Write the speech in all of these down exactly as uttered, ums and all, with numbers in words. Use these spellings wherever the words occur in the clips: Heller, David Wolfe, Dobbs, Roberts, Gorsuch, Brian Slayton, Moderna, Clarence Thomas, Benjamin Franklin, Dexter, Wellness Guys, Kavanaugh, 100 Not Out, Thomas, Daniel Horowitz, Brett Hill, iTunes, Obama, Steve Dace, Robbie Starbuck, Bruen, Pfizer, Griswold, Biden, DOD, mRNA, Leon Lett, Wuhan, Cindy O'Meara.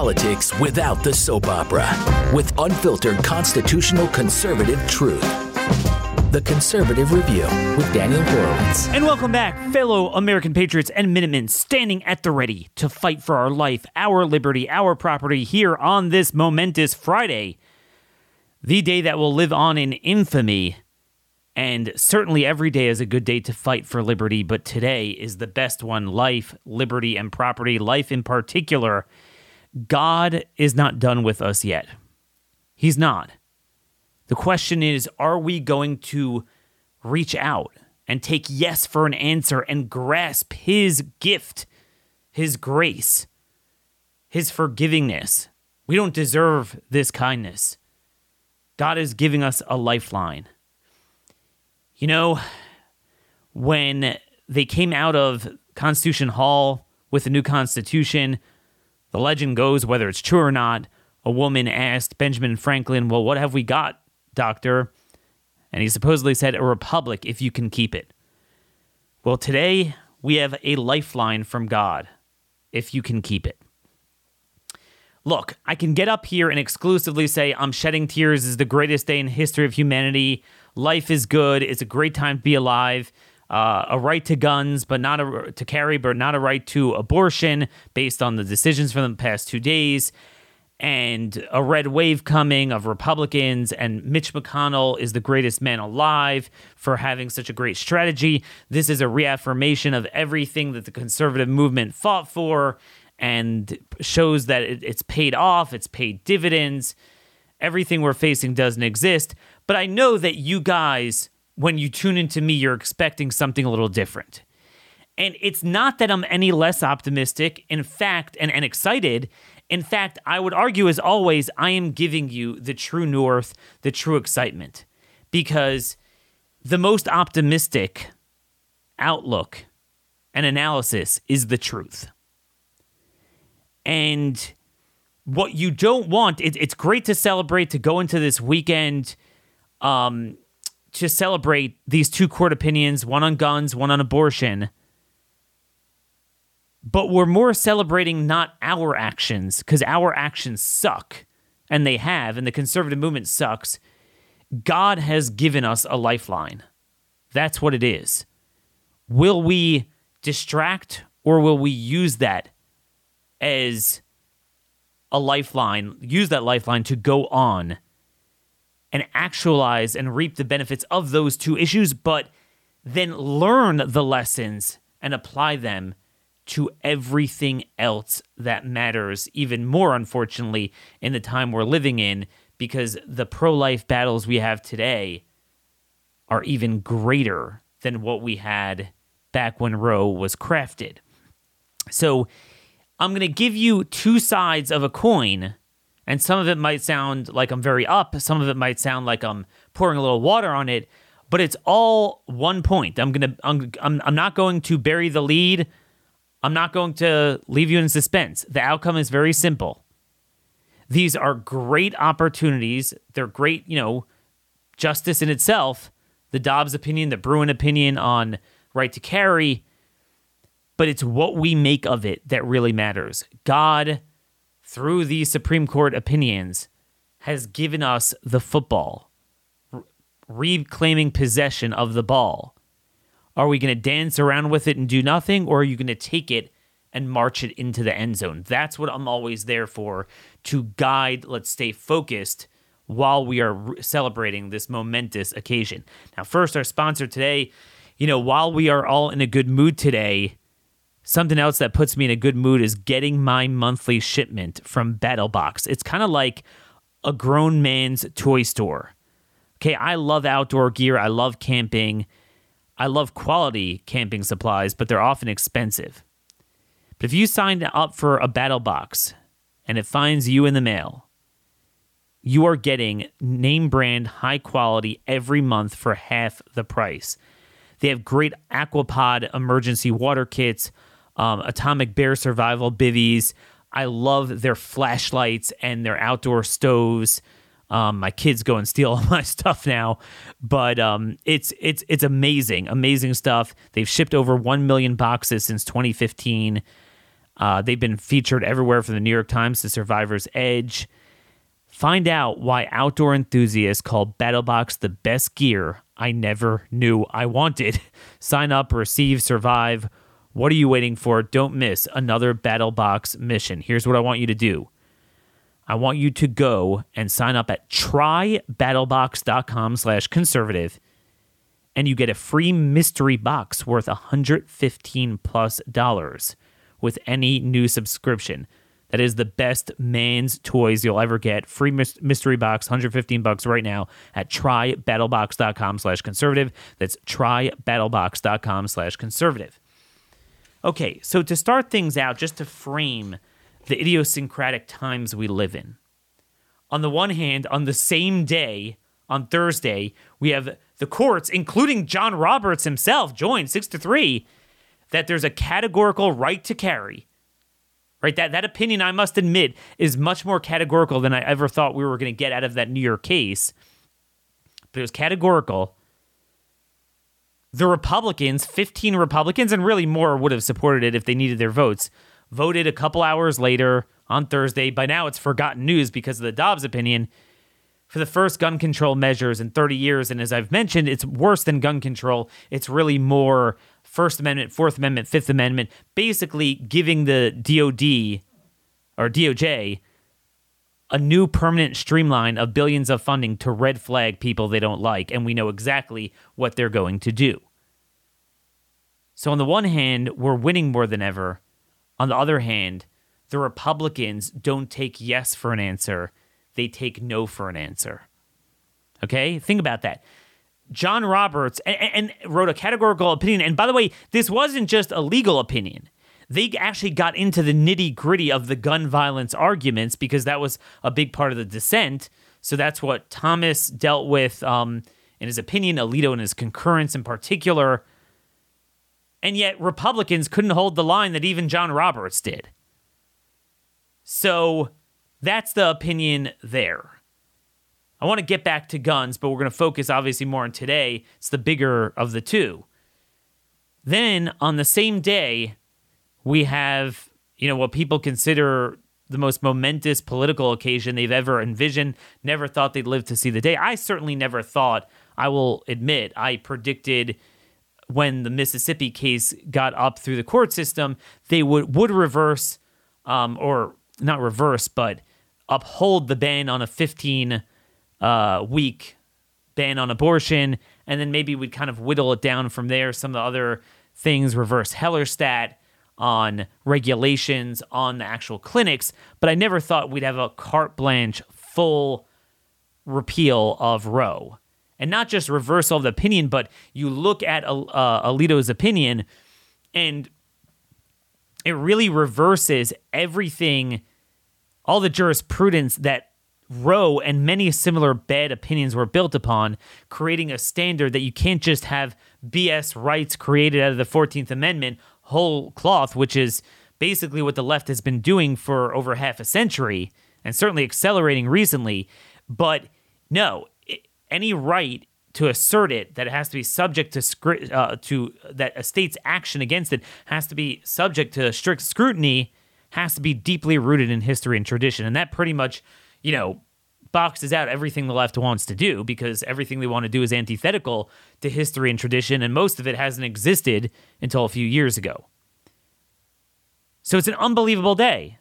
politics without the soap opera with unfiltered constitutional conservative truth. The Conservative Review with Daniel Horowitz. And welcome back, fellow American patriots and Minutemen standing at the ready to fight for our life, our liberty, our property here on this momentous Friday, the day that will live on in infamy. And certainly every day is a good day to fight for liberty, but today is the best one. Life, liberty, and property, life in particular. God is not done with us yet. He's not. The question is, are we going to reach out and take yes for an answer and grasp his gift, his grace, his forgivingness? We don't deserve this kindness. God is giving us a lifeline. You know, when they came out of Constitution Hall with the new Constitution, the legend goes, whether it's true or not, a woman asked Benjamin Franklin, well, what have we got, doctor? And he supposedly said, a republic if you can keep it. Well, today we have a lifeline from God if you can keep it. Look, I can get up here and exclusively say I'm shedding tears, is the greatest day in the history of humanity. Life is good. It's a great time to be alive. Uh, a right to guns, but not a, to carry, but not a right to abortion based on the decisions from the past two days. And a red wave coming of Republicans, and Mitch McConnell is the greatest man alive for having such a great strategy. This is a reaffirmation of everything that the conservative movement fought for and shows that it, it's paid off, it's paid dividends. Everything we're facing doesn't exist. But I know that you guys, when you tune into me, you're expecting something a little different. And it's not that I'm any less optimistic, in fact, and, and excited. In fact, I would argue, as always, I am giving you the true north, the true excitement, because the most optimistic outlook and analysis is the truth. And what you don't want, it, it's great to celebrate, to go into this weekend, um, to celebrate these two court opinions, one on guns, one on abortion. But we're more celebrating not our actions, because our actions suck, and they have, and the conservative movement sucks. God has given us a lifeline. That's what it is. Will we distract, or will we use that as a lifeline, use that lifeline to go on and actualize and reap the benefits of those two issues, but then learn the lessons and apply them to everything else that matters, even more, unfortunately, in the time we're living in, because the pro-life battles we have today are even greater than what we had back when Roe was crafted. So I'm going to give you two sides of a coin, and some of it might sound like I'm very up, some of it might sound like I'm pouring a little water on it, but it's all one point. I'm going to, I'm, I'm, I'm not going to bury the lead. I'm not going to leave you in suspense. The outcome is very simple. These are great opportunities. They're great, you know, justice in itself, the Dobbs opinion, the Bruen opinion on right to carry, but it's what we make of it that really matters. God, through these Supreme Court opinions, has given us the football, reclaiming possession of the ball. Are we going to dance around with it and do nothing, or are you going to take it and march it into the end zone? That's what I'm always there for, to guide. Let's stay focused while we are re- celebrating this momentous occasion. Now, first, our sponsor today, you know, while we are all in a good mood today, something else that puts me in a good mood is getting my monthly shipment from Battle Box. It's kind of like a grown man's toy store. Okay, I love outdoor gear. I love camping. I love quality camping supplies, but they're often expensive. But if you sign up for a Battle Box and it finds you in the mail, you are getting name brand, high quality every month for half the price. They have great Aquapod emergency water kits, um, Atomic Bear survival bivvies. I love their flashlights and their outdoor stoves. Um, my kids go and steal all my stuff now, but um, it's it's it's amazing, amazing stuff. They've shipped over one million boxes since twenty fifteen. Uh, they've been featured everywhere from the New York Times to Survivor's Edge. Find out why outdoor enthusiasts call Battle Box the best gear I never knew I wanted. Sign up, receive, survive. What are you waiting for? Don't miss another Battle Box mission. Here's what I want you to do. I want you to go and sign up at trybattlebox.com slash conservative, and you get a free mystery box worth one hundred fifteen plus dollars with any new subscription. That is the best man's toys you'll ever get. Free mystery box, one hundred fifteen bucks right now at trybattlebox.com slash conservative. That's trybattlebox.com slash conservative. Okay, so to start things out, just to frame the idiosyncratic times we live in. On the one hand, on the same day, on Thursday, we have the courts, including John Roberts himself, joined six to three, that there's a categorical right to carry. Right, that that opinion, I must admit, is much more categorical than I ever thought we were going to get out of that New York case. But it was categorical. The Republicans, fifteen Republicans, and really more would have supported it if they needed their votes, voted a couple hours later on Thursday. By now, it's forgotten news because of the Dobbs opinion for the first gun control measures in thirty years. And as I've mentioned, it's worse than gun control. It's really more First Amendment, Fourth Amendment, Fifth Amendment, basically giving the D O D or D O J a new permanent streamline of billions of funding to red flag people they don't like, and we know exactly what they're going to do. So on the one hand, we're winning more than ever. On the other hand, the Republicans don't take yes for an answer. They take no for an answer. Okay? Think about that. John Roberts and, and wrote a categorical opinion. And by the way, this wasn't just a legal opinion. They actually got into the nitty-gritty of the gun violence arguments because that was a big part of the dissent. So that's what Thomas dealt with um, in his opinion, Alito in his concurrence in particular. And yet Republicans couldn't hold the line that even John Roberts did. So that's the opinion there. I want to get back to guns, but we're going to focus obviously more on today. It's the bigger of the two. Then on the same day, we have, you know, what people consider the most momentous political occasion they've ever envisioned, never thought they'd live to see the day. I certainly never thought, I will admit, I predicted when the Mississippi case got up through the court system, they would, would reverse, um, or not reverse, but uphold the ban on a fifteen-week ban on abortion, and then maybe we'd kind of whittle it down from there. Some of the other things, reverse Heller stat on regulations on the actual clinics, but I never thought we'd have a carte blanche full repeal of Roe. And not just reversal of the opinion, but you look at uh, Alito's opinion, and it really reverses everything, all the jurisprudence that Roe and many similar bad opinions were built upon, creating a standard that you can't just have B S rights created out of the fourteenth Amendment whole cloth, which is basically what the left has been doing for over half a century, and certainly accelerating recently. But no, any right to assert it, that it has to be subject to uh, to that a state's action against it has to be subject to strict scrutiny, has to be deeply rooted in history and tradition. And that pretty much, you know, boxes out everything the left wants to do, because everything they want to do is antithetical to history and tradition, and most of it hasn't existed until a few years ago. So it's an unbelievable day.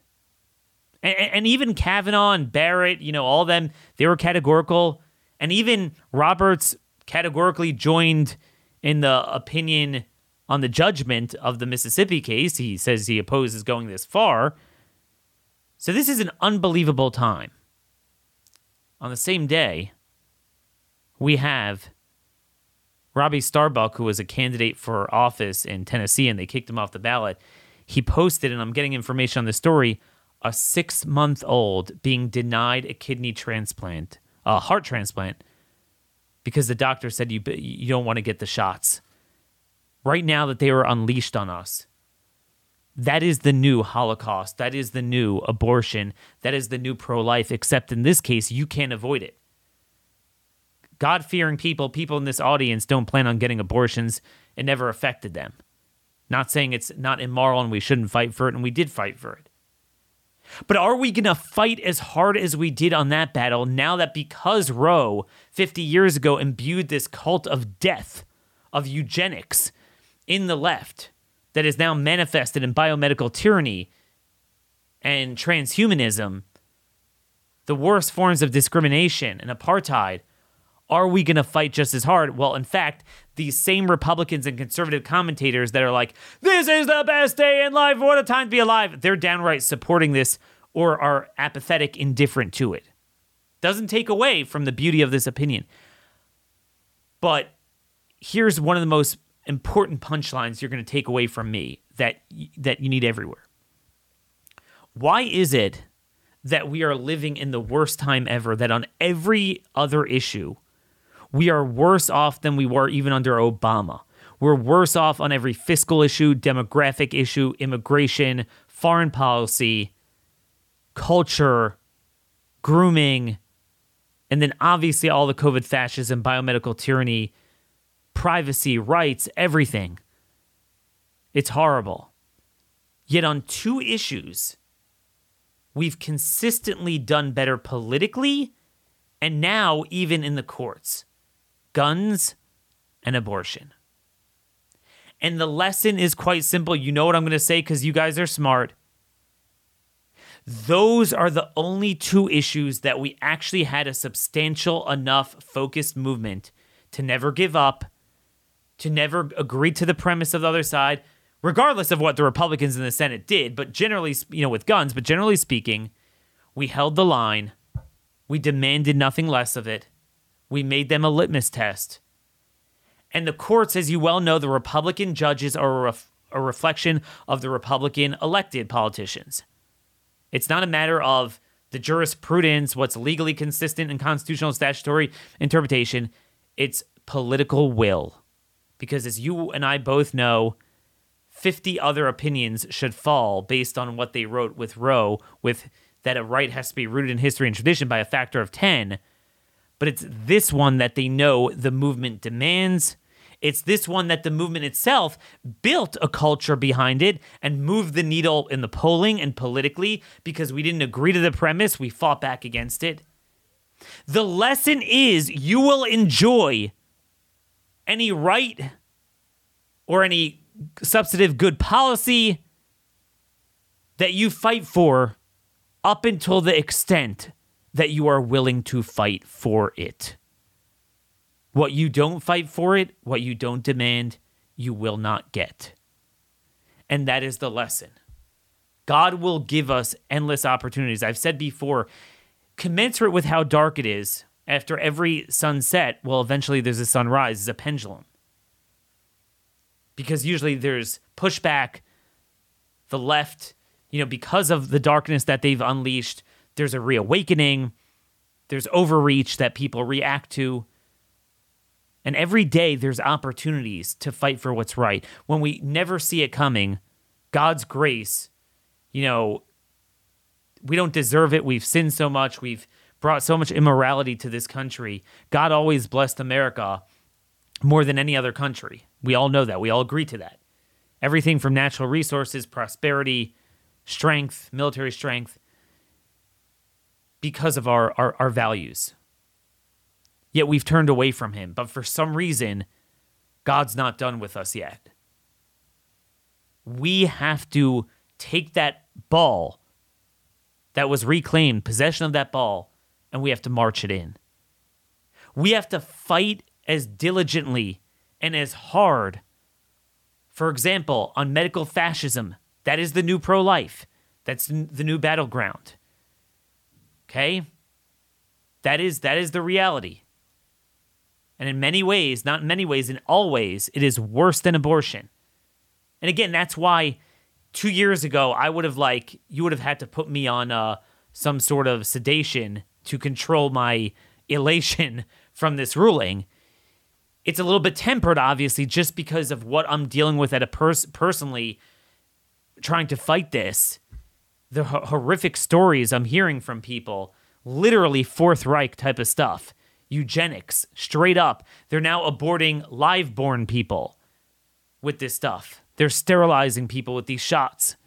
And, and even Kavanaugh and Barrett, you know, all of them, they were categorical. And even Roberts categorically joined in the opinion on the judgment of the Mississippi case. He says he opposes going this far. So this is an unbelievable time. On the same day, we have Robbie Starbuck, who was a candidate for office in Tennessee, and they kicked him off the ballot. He posted, and I'm getting information on the story, a six-month-old being denied a kidney transplant. A heart transplant, because the doctor said you you don't want to get the shots. Right now that they were unleashed on us, that is the new Holocaust. That is the new abortion. That is the new pro-life, except in this case, you can't avoid it. God-fearing people, people in this audience don't plan on getting abortions. It never affected them. Not saying it's not immoral and we shouldn't fight for it, and we did fight for it. But are we going to fight as hard as we did on that battle now that because Roe fifty years ago imbued this cult of death, of eugenics in the left that is now manifested in biomedical tyranny and transhumanism, the worst forms of discrimination and apartheid, are we going to fight just as hard? Well, in fact, these same Republicans and conservative commentators that are like, this is the best day in life, what a time to be alive, they're downright supporting this or are apathetic, indifferent to it. Doesn't take away from the beauty of this opinion. But here's one of the most important punchlines you're going to take away from me that that you need everywhere. Why is it that we are living in the worst time ever, that on every other issue, we are worse off than we were even under Obama? We're worse off on every fiscal issue, demographic issue, immigration, foreign policy, culture, grooming, and then obviously all the COVID fascism, biomedical tyranny, privacy, rights, everything. It's horrible. Yet on two issues, we've consistently done better politically and now even in the courts. Guns and abortion. And the lesson is quite simple. You know what I'm going to say because you guys are smart. Those are the only two issues that we actually had a substantial enough focused movement to never give up, to never agree to the premise of the other side, regardless of what the Republicans in the Senate did, but generally, you know, with guns, but generally speaking, we held the line. We demanded nothing less of it. We made them a litmus test. And the courts, as you well know, the Republican judges are a, ref- a reflection of the Republican elected politicians. It's not a matter of the jurisprudence, what's legally consistent in constitutional statutory interpretation. It's political will. Because as you and I both know, fifty other opinions should fall based on what they wrote with Roe, with that a right has to be rooted in history and tradition by a factor of ten. But it's this one that they know the movement demands. It's this one that the movement itself built a culture behind it and moved the needle in the polling and politically because we didn't agree to the premise. We fought back against it. The lesson is you will enjoy any right or any substantive good policy that you fight for up until the extent that you are willing to fight for it. What you don't fight for it, what you don't demand, you will not get. And that is the lesson. God will give us endless opportunities. I've said before, commensurate with how dark it is, after every sunset, well, eventually there's a sunrise, is a pendulum. Because usually there's pushback, the left, you know, because of the darkness that they've unleashed, there's a reawakening, there's overreach that people react to. And every day there's opportunities to fight for what's right. When we never see it coming, God's grace, you know, we don't deserve it. We've sinned so much. We've brought so much immorality to this country. God always blessed America more than any other country. We all know that. We all agree to that. Everything from natural resources, prosperity, strength, military strength, because of our, our, our values. Yet we've turned away from him. But for some reason, God's not done with us yet. We have to take that ball that was reclaimed, possession of that ball, and we have to march it in. We have to fight as diligently and as hard. For example, on medical fascism, that is the new pro-life. That's the new battleground. Okay? That is that is the reality. And in many ways, not in many ways, in all ways, it is worse than abortion. And again, that's why two years ago, I would have like, you would have had to put me on uh, some sort of sedation to control my elation from this ruling. It's a little bit tempered, obviously, just because of what I'm dealing with at a pers- personally trying to fight this. The ho- horrific stories I'm hearing from people, literally Fourth Reich type of stuff. Eugenics, straight up. They're now aborting live-born people with this stuff. They're sterilizing people with these shots.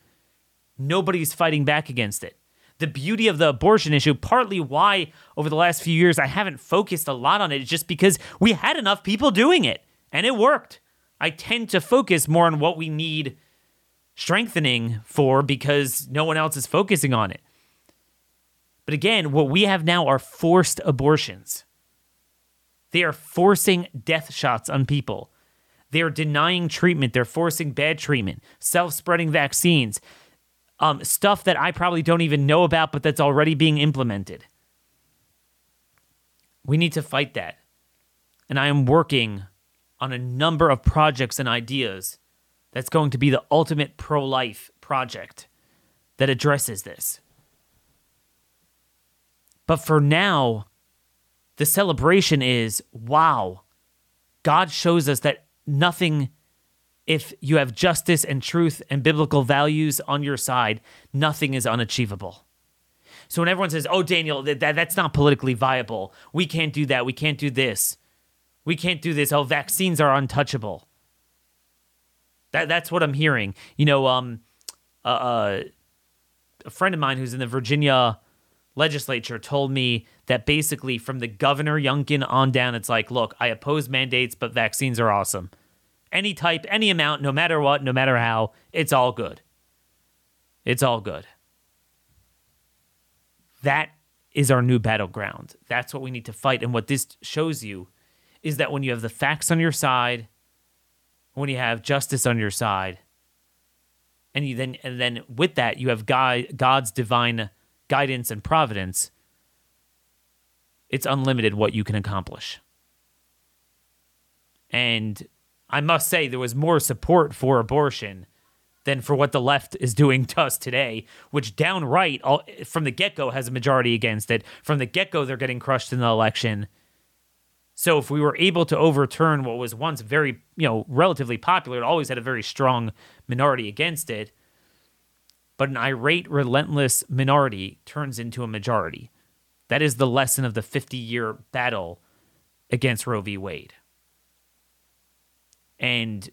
Nobody's fighting back against it. The beauty of the abortion issue, partly why over the last few years I haven't focused a lot on it, is just because we had enough people doing it, and it worked. I tend to focus more on what we need strengthening for because no one else is focusing on it. But again, what we have now are forced abortions. They are forcing death shots on people. They are denying treatment. They're forcing bad treatment, self-spreading vaccines, um, stuff that I probably don't even know about, but that's already being implemented. We need to fight that. And I am working on a number of projects and ideas that's going to be the ultimate pro-life project that addresses this. But for now, the celebration is, wow, God shows us that nothing, if you have justice and truth and biblical values on your side, nothing is unachievable. So when everyone says, oh, Daniel, that, that that's not politically viable. We can't do that. We can't do this. We can't do this. Oh, vaccines are untouchable. That That's what I'm hearing. You know, um, uh, uh, a friend of mine who's in the Virginia legislature told me that basically from the governor Youngkin on down, it's like, look, I oppose mandates, but vaccines are awesome. Any type, any amount, no matter what, no matter how, it's all good. It's all good. That is our new battleground. That's what we need to fight. And what this shows you is that when you have the facts on your side, when you have justice on your side, and you then and then with that you have God, God's divine guidance and providence, it's unlimited what you can accomplish. And I must say there was more support for abortion than for what the left is doing to us today, which downright all, from the get-go has a majority against it. From the get-go, they're getting crushed in the election. So if we were able to overturn what was once very, you know, relatively popular, it always had a very strong minority against it, but an irate, relentless minority turns into a majority. That is the lesson of the fifty-year battle against Roe v. Wade. And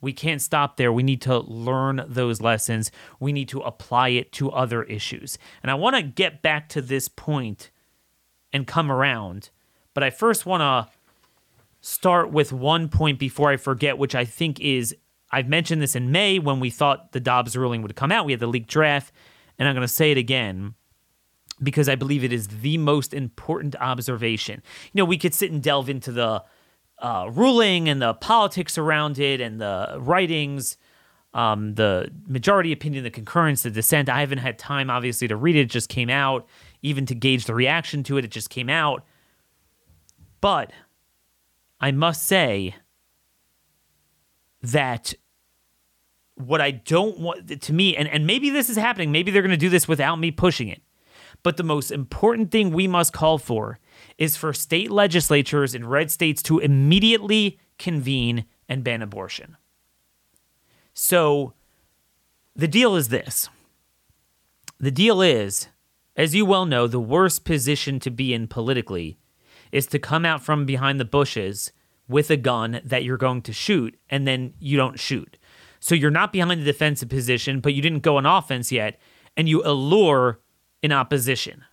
we can't stop there. We need to learn those lessons. We need to apply it to other issues. And I want to get back to this point and come around, but I first want to start with one point before I forget, which I think is, I've mentioned this in May when we thought the Dobbs ruling would come out. We had the leaked draft, and I'm going to say it again, because I believe it is the most important observation. You know, we could sit and delve into the uh, ruling and the politics around it and the writings, um, the majority opinion, the concurrence, the dissent. I haven't had time, obviously, to read it. It just came out. Even to gauge the reaction to it, it just came out. But I must say that what I don't want to me, and, and maybe this is happening, maybe they're going to do this without me pushing it, but the most important thing we must call for is for state legislatures in red states to immediately convene and ban abortion. So the deal is this. The deal is, as you well know, the worst position to be in politically is to come out from behind the bushes with a gun that you're going to shoot, and then you don't shoot. So you're not behind the defensive position, but you didn't go on offense yet, and you allure in opposition.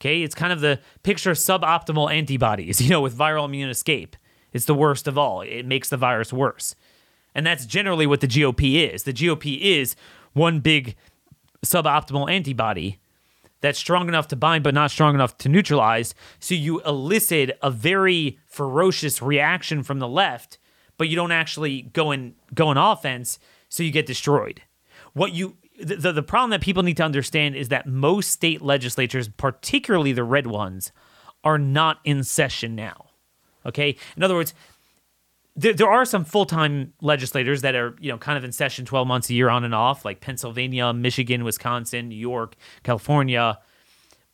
Okay, it's kind of the picture of suboptimal antibodies, you know, with viral immune escape. It's the worst of all. It makes the virus worse. And that's generally what the G O P is. The G O P is one big suboptimal antibody that's strong enough to bind but not strong enough to neutralize. So you elicit a very ferocious reaction from the left, but you don't actually go in, go on offense, so you get destroyed. What you... The, the problem that people need to understand is that most state legislatures, particularly the red ones, are not in session now, okay? In other words, there, there are some full-time legislators that are, you know, kind of in session twelve months a year on and off, like Pennsylvania, Michigan, Wisconsin, New York, California.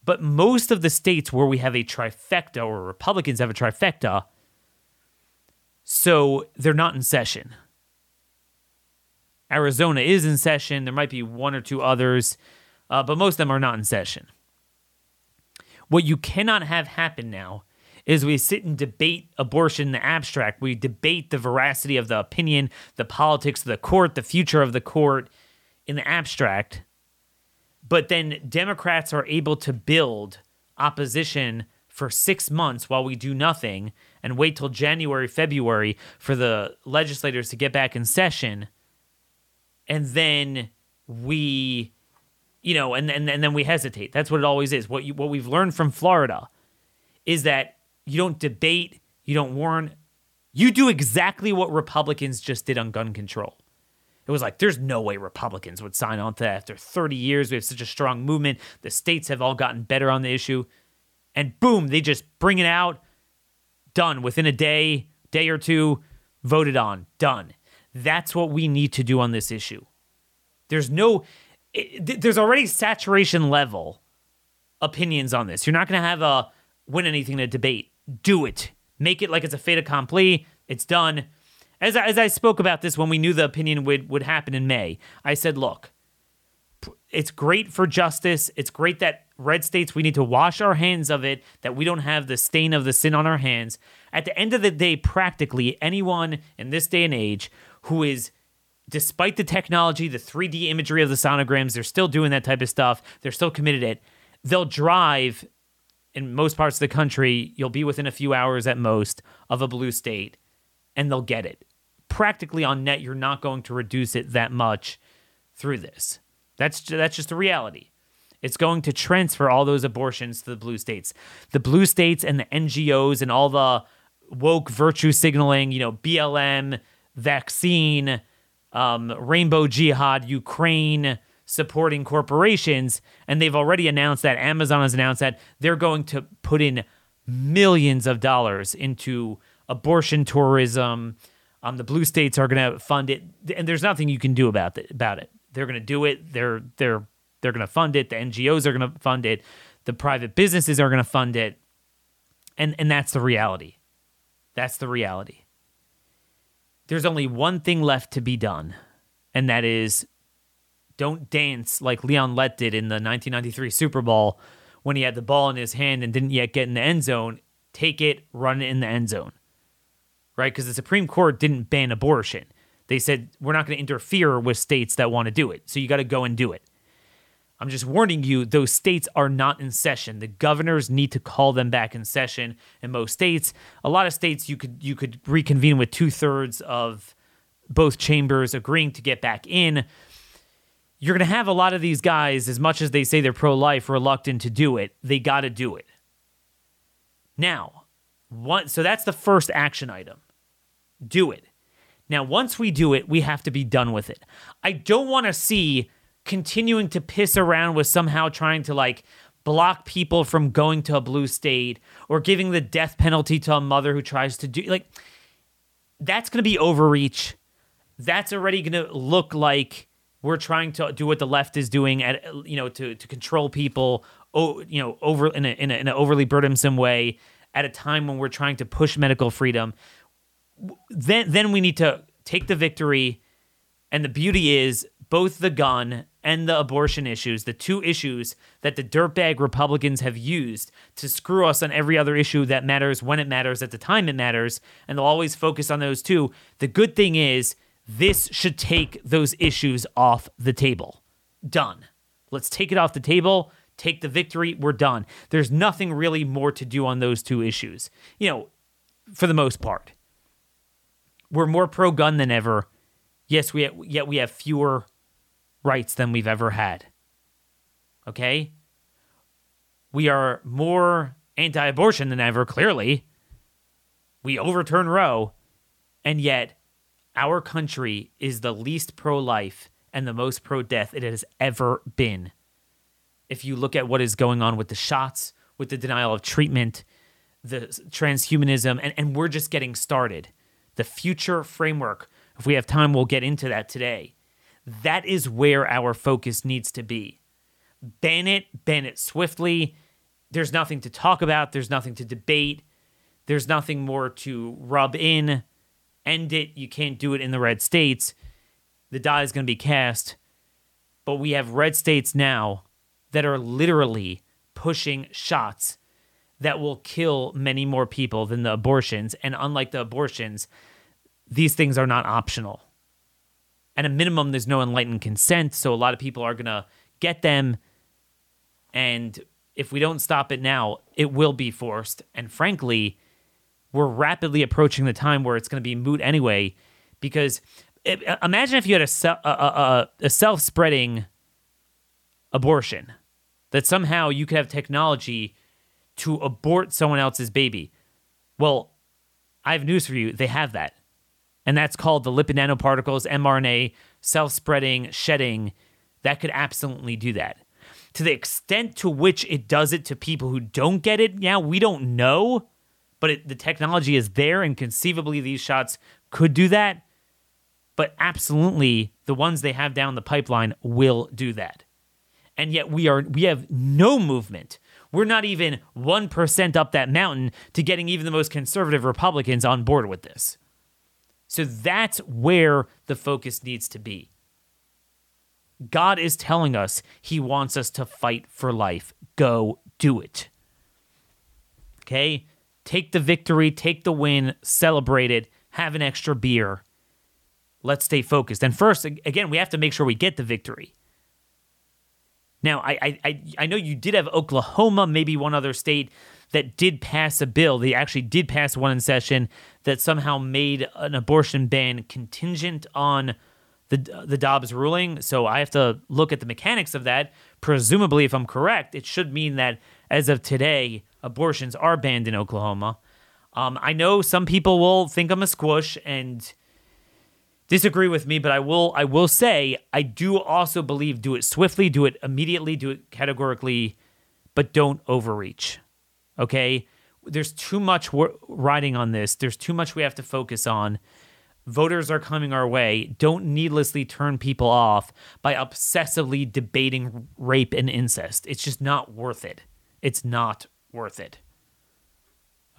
But most of the states where we have a trifecta, or Republicans have a trifecta, so they're not in session. Arizona is in session. There might be one or two others, uh, but most of them are not in session. What you cannot have happen now is we sit and debate abortion in the abstract. We debate the veracity of the opinion, the politics of the court, the future of the court in the abstract. But then Democrats are able to build opposition for six months while we do nothing and wait till January, February for the legislators to get back in session. And then we, you know, and, and, and then we hesitate. That's what it always is. What you, what we've learned from Florida is that you don't debate, you don't warn, you do exactly what Republicans just did on gun control. It was like, there's no way Republicans would sign on to that. After thirty years, we have such a strong movement. The states have all gotten better on the issue. And boom, they just bring it out. Done. Within a day, day or two, voted on. Done. That's what we need to do on this issue. There's no, it, there's already saturation level opinions on this. You're not going to have a win anything to debate. Do it. Make it like it's a fait accompli. It's done. As I, as I spoke about this when we knew the opinion would, would happen in May, I said, look, it's great for justice. It's great that red states, we need to wash our hands of it, that we don't have the stain of the sin on our hands. At the end of the day, practically anyone in this day and age who is, despite the technology, the three D imagery of the sonograms, they're still doing that type of stuff. They're still committed to it. They'll drive in most parts of the country. You'll be within a few hours at most of a blue state, and they'll get it. Practically on net, you're not going to reduce it that much through this. That's that's just the reality. It's going to transfer all those abortions to the blue states. The blue states and the N G Os and all the woke virtue signaling, you know, B L M, vaccine, um, rainbow jihad, Ukraine supporting corporations, and they've already announced that, Amazon has announced that, they're going to put in millions of dollars into abortion tourism. Um, the blue states are going to fund it, and there's nothing you can do about it. About it, they're going to do it. They're they're they're going to fund it. The N G Os are going to fund it. The private businesses are going to fund it, and and that's the reality. That's the reality. There's only one thing left to be done, and that is, don't dance like Leon Lett did in the nineteen ninety-three Super Bowl when he had the ball in his hand and didn't yet get in the end zone. Take it, run it in the end zone. Right, because the Supreme Court didn't ban abortion. They said, we're not going to interfere with states that want to do it. So you got to go and do it. I'm just warning you, those states are not in session. The governors need to call them back in session in most states. A lot of states, you could you could reconvene with two-thirds of both chambers agreeing to get back in. You're going to have a lot of these guys, as much as they say they're pro-life, reluctant to do it. They got to do it. Now, One, so that's the first action item. Do it. Now, once we do it, we have to be done with it. I don't want to see continuing to piss around with somehow trying to like block people from going to a blue state or giving the death penalty to a mother who tries to do like that's going to be overreach. That's already going to look like we're trying to do what the left is doing at you know to to control people oh you know over in a, in, a, in an overly burdensome way. At a time when we're trying to push medical freedom, then then we need to take the victory. And the beauty is both the gun and the abortion issues, the two issues that the dirtbag Republicans have used to screw us on every other issue that matters when it matters, at the time it matters, and they'll always focus on those two. The good thing is this should take those issues off the table. Done. Let's take it off the table. Take the victory. We're done. There's nothing really more to do on those two issues. You know, for the most part, we're more pro-gun than ever. Yes, we ha- yet we have fewer rights than we've ever had. Okay? We are more anti-abortion than ever, clearly. We overturn Roe, and yet our country is the least pro-life and the most pro-death it has ever been. If you look at what is going on with the shots, with the denial of treatment, the transhumanism, and, and we're just getting started. The future framework, if we have time, we'll get into that today. That is where our focus needs to be. Ban it, ban it swiftly. There's nothing to talk about. There's nothing to debate. There's nothing more to rub in. End it. You can't do it in the red states. The die is going to be cast. But we have red states now that are literally pushing shots that will kill many more people than the abortions. And unlike the abortions, these things are not optional. At a minimum, there's no enlightened consent, so a lot of people are going to get them. And if we don't stop it now, it will be forced. And frankly, we're rapidly approaching the time where it's going to be moot anyway, because it, imagine if you had a, a, a, a self-spreading abortion, that somehow you could have technology to abort someone else's baby. Well, I have news for you. They have that. And that's called the lipid nanoparticles, mRNA, self-spreading, shedding. That could absolutely do that. To the extent to which it does it to people who don't get it, yeah, we don't know. But it, the technology is there, and conceivably these shots could do that. But absolutely, the ones they have down the pipeline will do that. And yet we are we have no movement. We're not even one percent up that mountain to getting even the most conservative Republicans on board with this. So that's where the focus needs to be. God is telling us he wants us to fight for life. Go do it. Okay? Take the victory, take the win, celebrate it, have an extra beer. Let's stay focused. And first, again, we have to make sure we get the victory. Now, I I I know you did have Oklahoma, maybe one other state, that did pass a bill. They actually did pass one in session that somehow made an abortion ban contingent on the the Dobbs ruling. So I have to look at the mechanics of that. Presumably, if I'm correct, it should mean that as of today, abortions are banned in Oklahoma. Um, I know some people will think I'm a squish and disagree with me, but I will I will say I do also believe do it swiftly, do it immediately, do it categorically, but don't overreach, okay? There's too much riding on this. There's too much we have to focus on. Voters are coming our way. Don't needlessly turn people off by obsessively debating rape and incest. It's just not worth it. It's not worth it,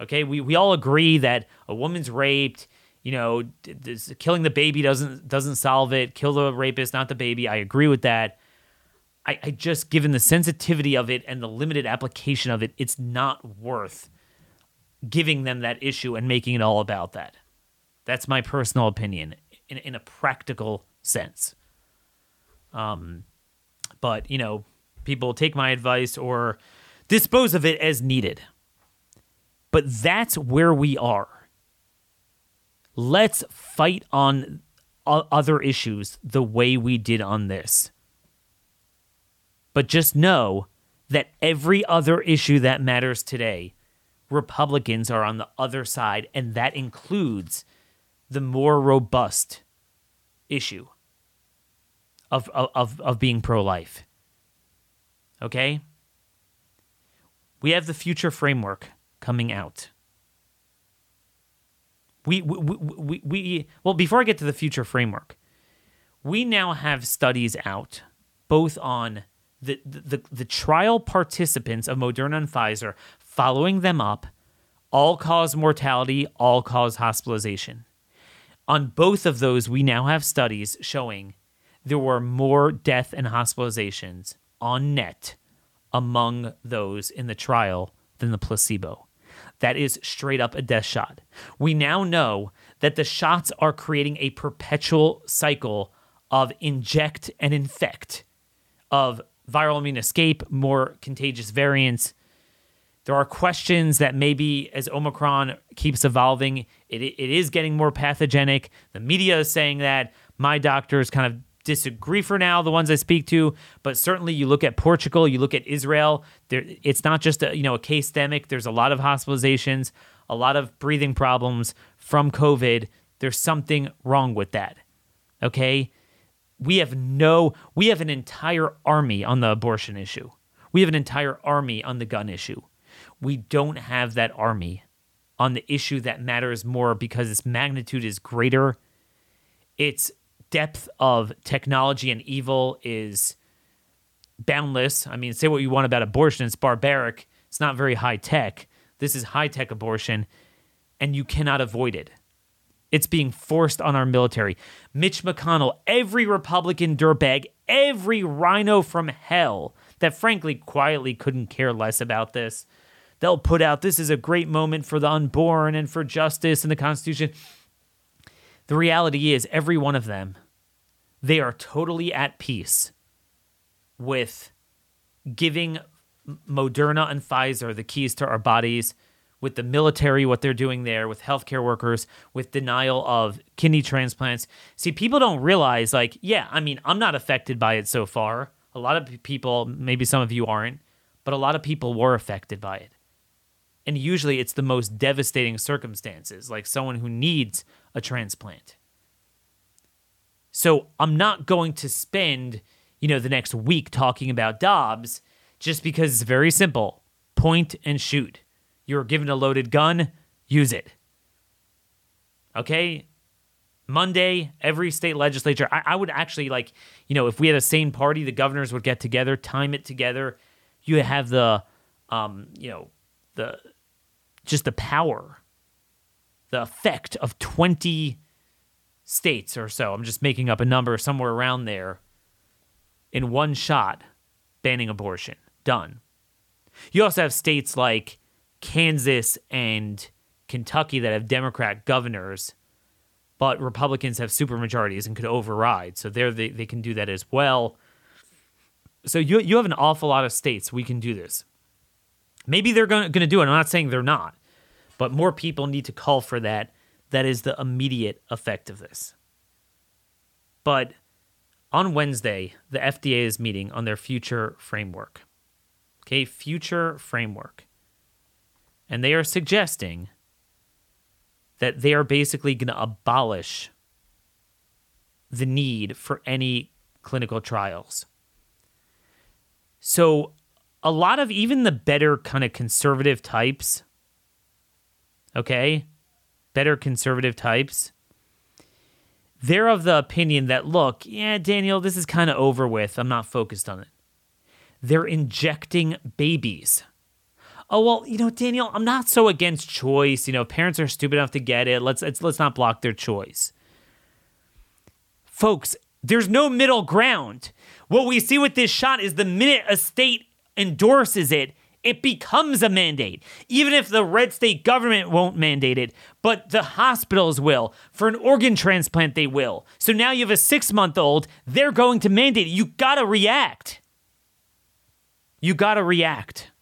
okay? We, we all agree that a woman's raped, you know, this, killing the baby doesn't doesn't solve it. Kill the rapist, not the baby. I agree with that. I, I just, given the sensitivity of it and the limited application of it, it's not worth giving them that issue and making it all about that. That's my personal opinion in in a practical sense. Um, but, you know, people take my advice or dispose of it as needed. But that's where we are. Let's fight on other issues the way we did on this. But just know that every other issue that matters today, Republicans are on the other side, and that includes the more robust issue of of, of being pro-life. Okay? We have the future framework coming out. We we, we we we well, before I get to the future framework, we now have studies out both on the the, the trial participants of Moderna and Pfizer, following them up, all-cause mortality, all-cause hospitalization. On both of those, we now have studies showing there were more death and hospitalizations on net among those in the trial than the placebo. That is straight up a death shot. We now know that the shots are creating a perpetual cycle of inject and infect, of viral immune escape, more contagious variants. There are questions that maybe as Omicron keeps evolving, it, it is getting more pathogenic. The media is saying that. My doctors kind of disagree for now, the ones I speak to, but certainly you look at Portugal, you look at Israel, there, it's not just a, you know, a case demic. There's a lot of hospitalizations, a lot of breathing problems from COVID. There's something wrong with that, okay? We have no, we have an entire army on the abortion issue. We have an entire army on the gun issue. We don't have that army on the issue that matters more because its magnitude is greater. It's depth of technology and evil is boundless. I mean, say what you want about abortion. It's barbaric. It's not very high tech. This is high tech abortion, and you cannot avoid it. It's being forced on our military. Mitch McConnell, every Republican dirtbag, every rhino from hell that frankly quietly couldn't care less about this, they'll put out, this is a great moment for the unborn and for justice and the Constitution. The reality is, every one of them, they are totally at peace with giving Moderna and Pfizer the keys to our bodies, with the military, what they're doing there, with healthcare workers, with denial of kidney transplants. See, people don't realize, like, yeah, I mean, I'm not affected by it so far. A lot of people, maybe some of you aren't, but a lot of people were affected by it. And usually it's the most devastating circumstances, like someone who needs a transplant. So I'm not going to spend, you know, the next week talking about Dobbs, just because it's very simple. Point and shoot. You're given a loaded gun, use it. Okay? Monday, every state legislature, I, I would actually, like, you know, if we had a sane party, the governors would get together, time it together. You have the, um, you know, the just the power, the effect of twenty states or so. I'm just making up a number somewhere around there. In one shot, banning abortion. Done. You also have states like Kansas and Kentucky that have Democrat governors, but Republicans have supermajorities and could override. So there they, they can do that as well. So you you have an awful lot of states we can do this. Maybe they're going to do it. I'm not saying they're not, but more people need to call for that. That is the immediate effect of this. But on Wednesday, the F D A is meeting on their future framework. Okay, future framework. And they are suggesting that they are basically going to abolish the need for any clinical trials. So a lot of even the better kind of conservative types, okay, better conservative types, they're of the opinion that, look, yeah, Daniel, this is kind of over with. I'm not focused on it. They're injecting babies. Oh, well, you know, Daniel, I'm not so against choice. You know, parents are stupid enough to get it. Let's it's, let's not block their choice. Folks, there's no middle ground. What we see with this shot is the minute a state endorses it, it becomes a mandate. Even if the red state government won't mandate it, but the hospitals will. For an organ transplant, they will. So now you have a six-month-old. They're going to mandate it. You got to react. You got to react.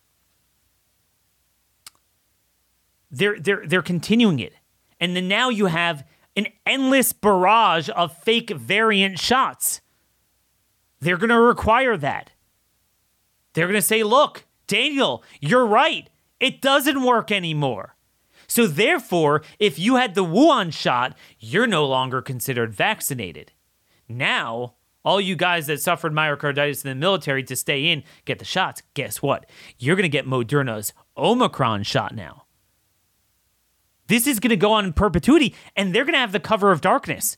They're they're they're continuing it. And then now you have an endless barrage of fake variant shots. They're going to require that. They're going to say, look, Daniel, you're right. It doesn't work anymore. So therefore, if you had the Wuhan shot, you're no longer considered vaccinated. Now, all you guys that suffered myocarditis in the military to stay in, get the shots. Guess what? You're going to get Moderna's Omicron shot now. This is going to go on in perpetuity, and they're going to have the cover of darkness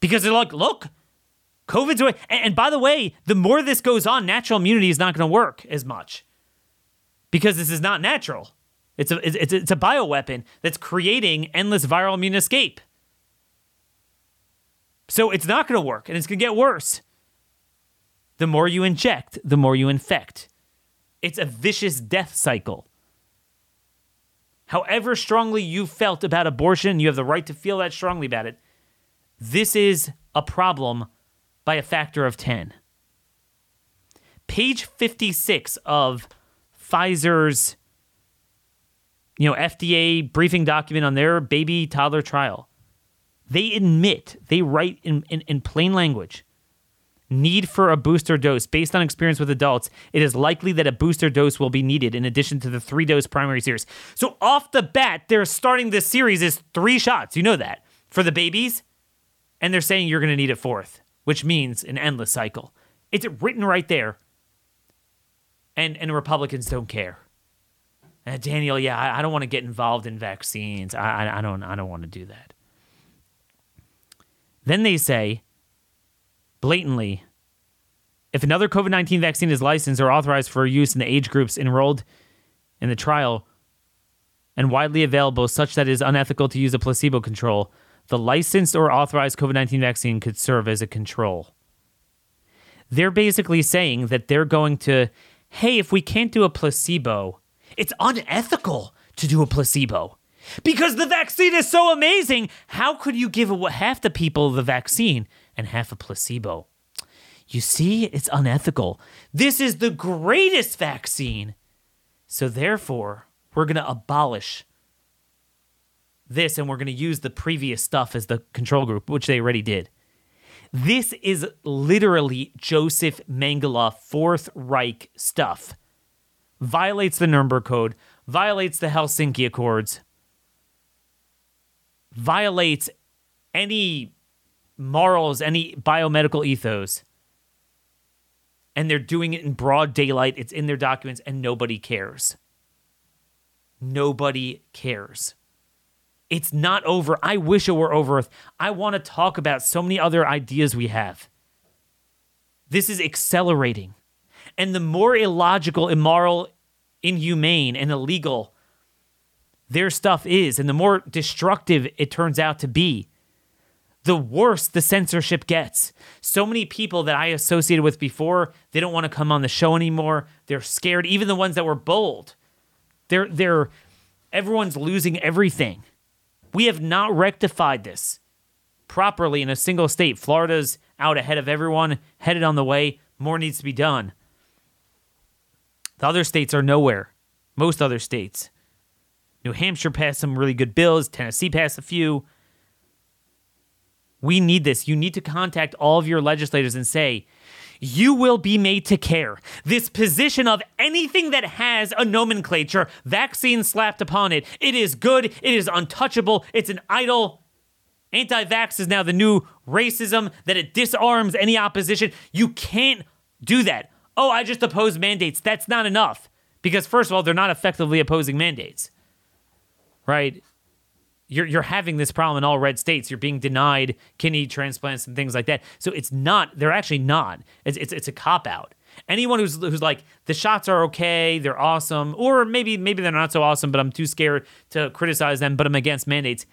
because they're like, look, COVID's away. And, and by the way, the more this goes on, natural immunity is not going to work as much because this is not natural. It's a, it's, it's a bioweapon that's creating endless viral immune escape. So it's not going to work, and it's going to get worse. The more you inject, the more you infect. It's a vicious death cycle. However strongly you felt about abortion, you have the right to feel that strongly about it. This is a problem by a factor of ten. Page fifty-six of Pfizer's, you know, F D A briefing document on their baby toddler trial. They admit, they write in, in, in plain language, need for a booster dose. Based on experience with adults, it is likely that a booster dose will be needed in addition to the three-dose primary series. So off the bat, they're starting this series is three shots. You know that. For the babies. And they're saying you're going to need a fourth, which means an endless cycle. It's written right there. And and Republicans don't care. Uh, Daniel, yeah, I, I don't want to get involved in vaccines. I, I, I don't, I don't want to do that. Then they say, blatantly, if another COVID nineteen vaccine is licensed or authorized for use in the age groups enrolled in the trial and widely available such that it is unethical to use a placebo control, the licensed or authorized COVID nineteen vaccine could serve as a control. They're basically saying that they're going to, hey, if we can't do a placebo, it's unethical to do a placebo because the vaccine is so amazing. How could you give half the people the vaccine and half a placebo? You see, it's unethical. This is the greatest vaccine. So therefore, we're going to abolish this and we're going to use the previous stuff as the control group, which they already did. This is literally Joseph Mengele Fourth Reich stuff. Violates the Nuremberg Code, violates the Helsinki Accords, violates any morals, any biomedical ethos. And they're doing it in broad daylight. It's in their documents, and nobody cares. Nobody cares. It's not over. I wish it were over. I want to talk about so many other ideas we have. This is accelerating. And the more illogical, immoral, inhumane, and illegal their stuff is, and the more destructive it turns out to be, the worse the censorship gets. So many people that I associated with before, they don't want to come on the show anymore. They're scared. Even the ones that were bold. They're, they're, everyone's losing everything. We have not rectified this properly in a single state. Florida's out ahead of everyone, headed on the way. More needs to be done. The other states are nowhere. Most other states. New Hampshire passed some really good bills. Tennessee passed a few. We need this. You need to contact all of your legislators and say, you will be made to care. This position of anything that has a nomenclature, vaccine slapped upon it, it is good, it is untouchable, it's an idol. Anti-vax is now the new racism, that it disarms any opposition. You can't do that. Oh, I just oppose mandates. That's not enough. Because first of all, they're not effectively opposing mandates. Right? You're you're having this problem in all red states. You're being denied kidney transplants and things like that. So it's not, they're actually not. It's it's, it's a cop-out. Anyone who's who's like, the shots are okay, they're awesome, or maybe maybe they're not so awesome, but I'm too scared to criticize them, but I'm against mandates.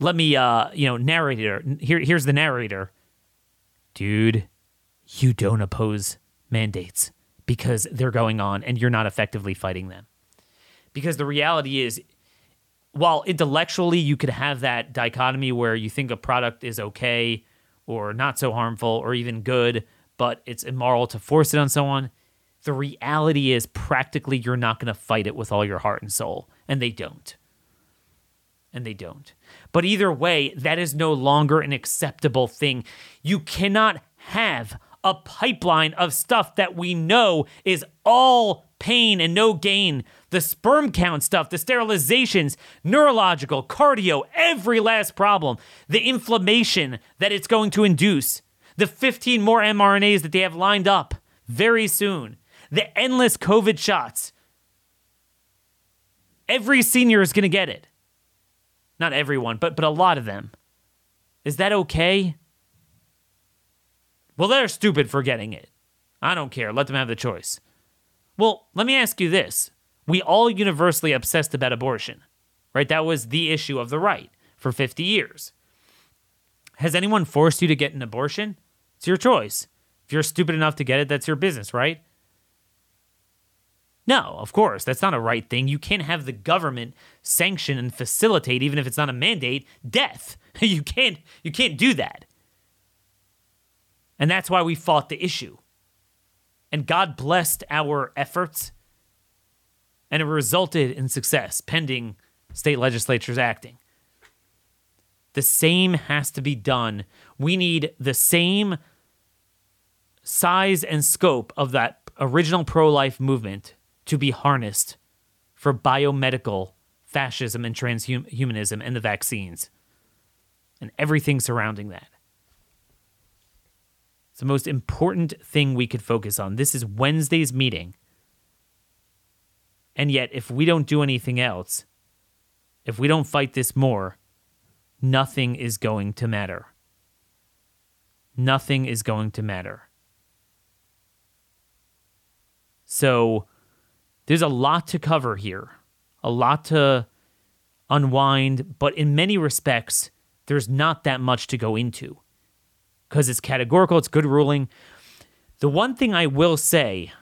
Let me, uh, you know, narrator, here, here's the narrator. Dude, you don't oppose mandates because they're going on and you're not effectively fighting them. Because the reality is, while intellectually you could have that dichotomy where you think a product is okay or not so harmful or even good, but it's immoral to force it on someone, the reality is practically you're not going to fight it with all your heart and soul, and they don't. And they don't. But either way, that is no longer an acceptable thing. You cannot have a pipeline of stuff that we know is all pain and no gain. The sperm count stuff, the sterilizations, neurological, cardio, every last problem, the inflammation that it's going to induce, the fifteen more M R N As that they have lined up very soon, the endless COVID shots. Every senior is going to get it. Not everyone, but but a lot of them. Is that okay? Well, they're stupid for getting it. I don't care. Let them have the choice. Well, let me ask you this. We all universally obsessed about abortion, right? That was the issue of the right for fifty years. Has anyone forced you to get an abortion? It's your choice. If you're stupid enough to get it, that's your business, right? No, of course. That's not a right thing. You can't have the government sanction and facilitate, even if it's not a mandate, death. You can't, you can't do that. And that's why we fought the issue. And God blessed our efforts, and it resulted in success, pending state legislatures acting. The same has to be done. We need the same size and scope of that original pro-life movement to be harnessed for biomedical fascism and transhumanism and the vaccines and everything surrounding that. It's the most important thing we could focus on. This is Wednesday's meeting. And yet, if we don't do anything else, if we don't fight this more, nothing is going to matter. Nothing is going to matter. So there's a lot to cover here, a lot to unwind, but in many respects, there's not that much to go into. Because it's categorical, it's good ruling. The one thing I will say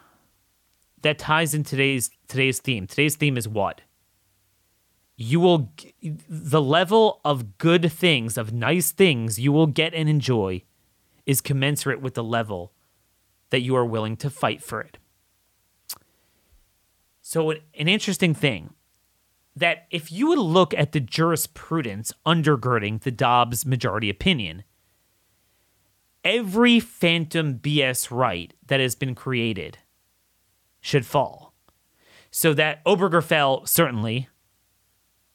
that ties in today's today's theme. Today's theme is what? You will the level of good things, of nice things you will get and enjoy is commensurate with the level that you are willing to fight for it. So an interesting thing that if you would look at the jurisprudence undergirding the Dobbs majority opinion, every phantom B S right that has been created should fall. So that Obergefell, certainly,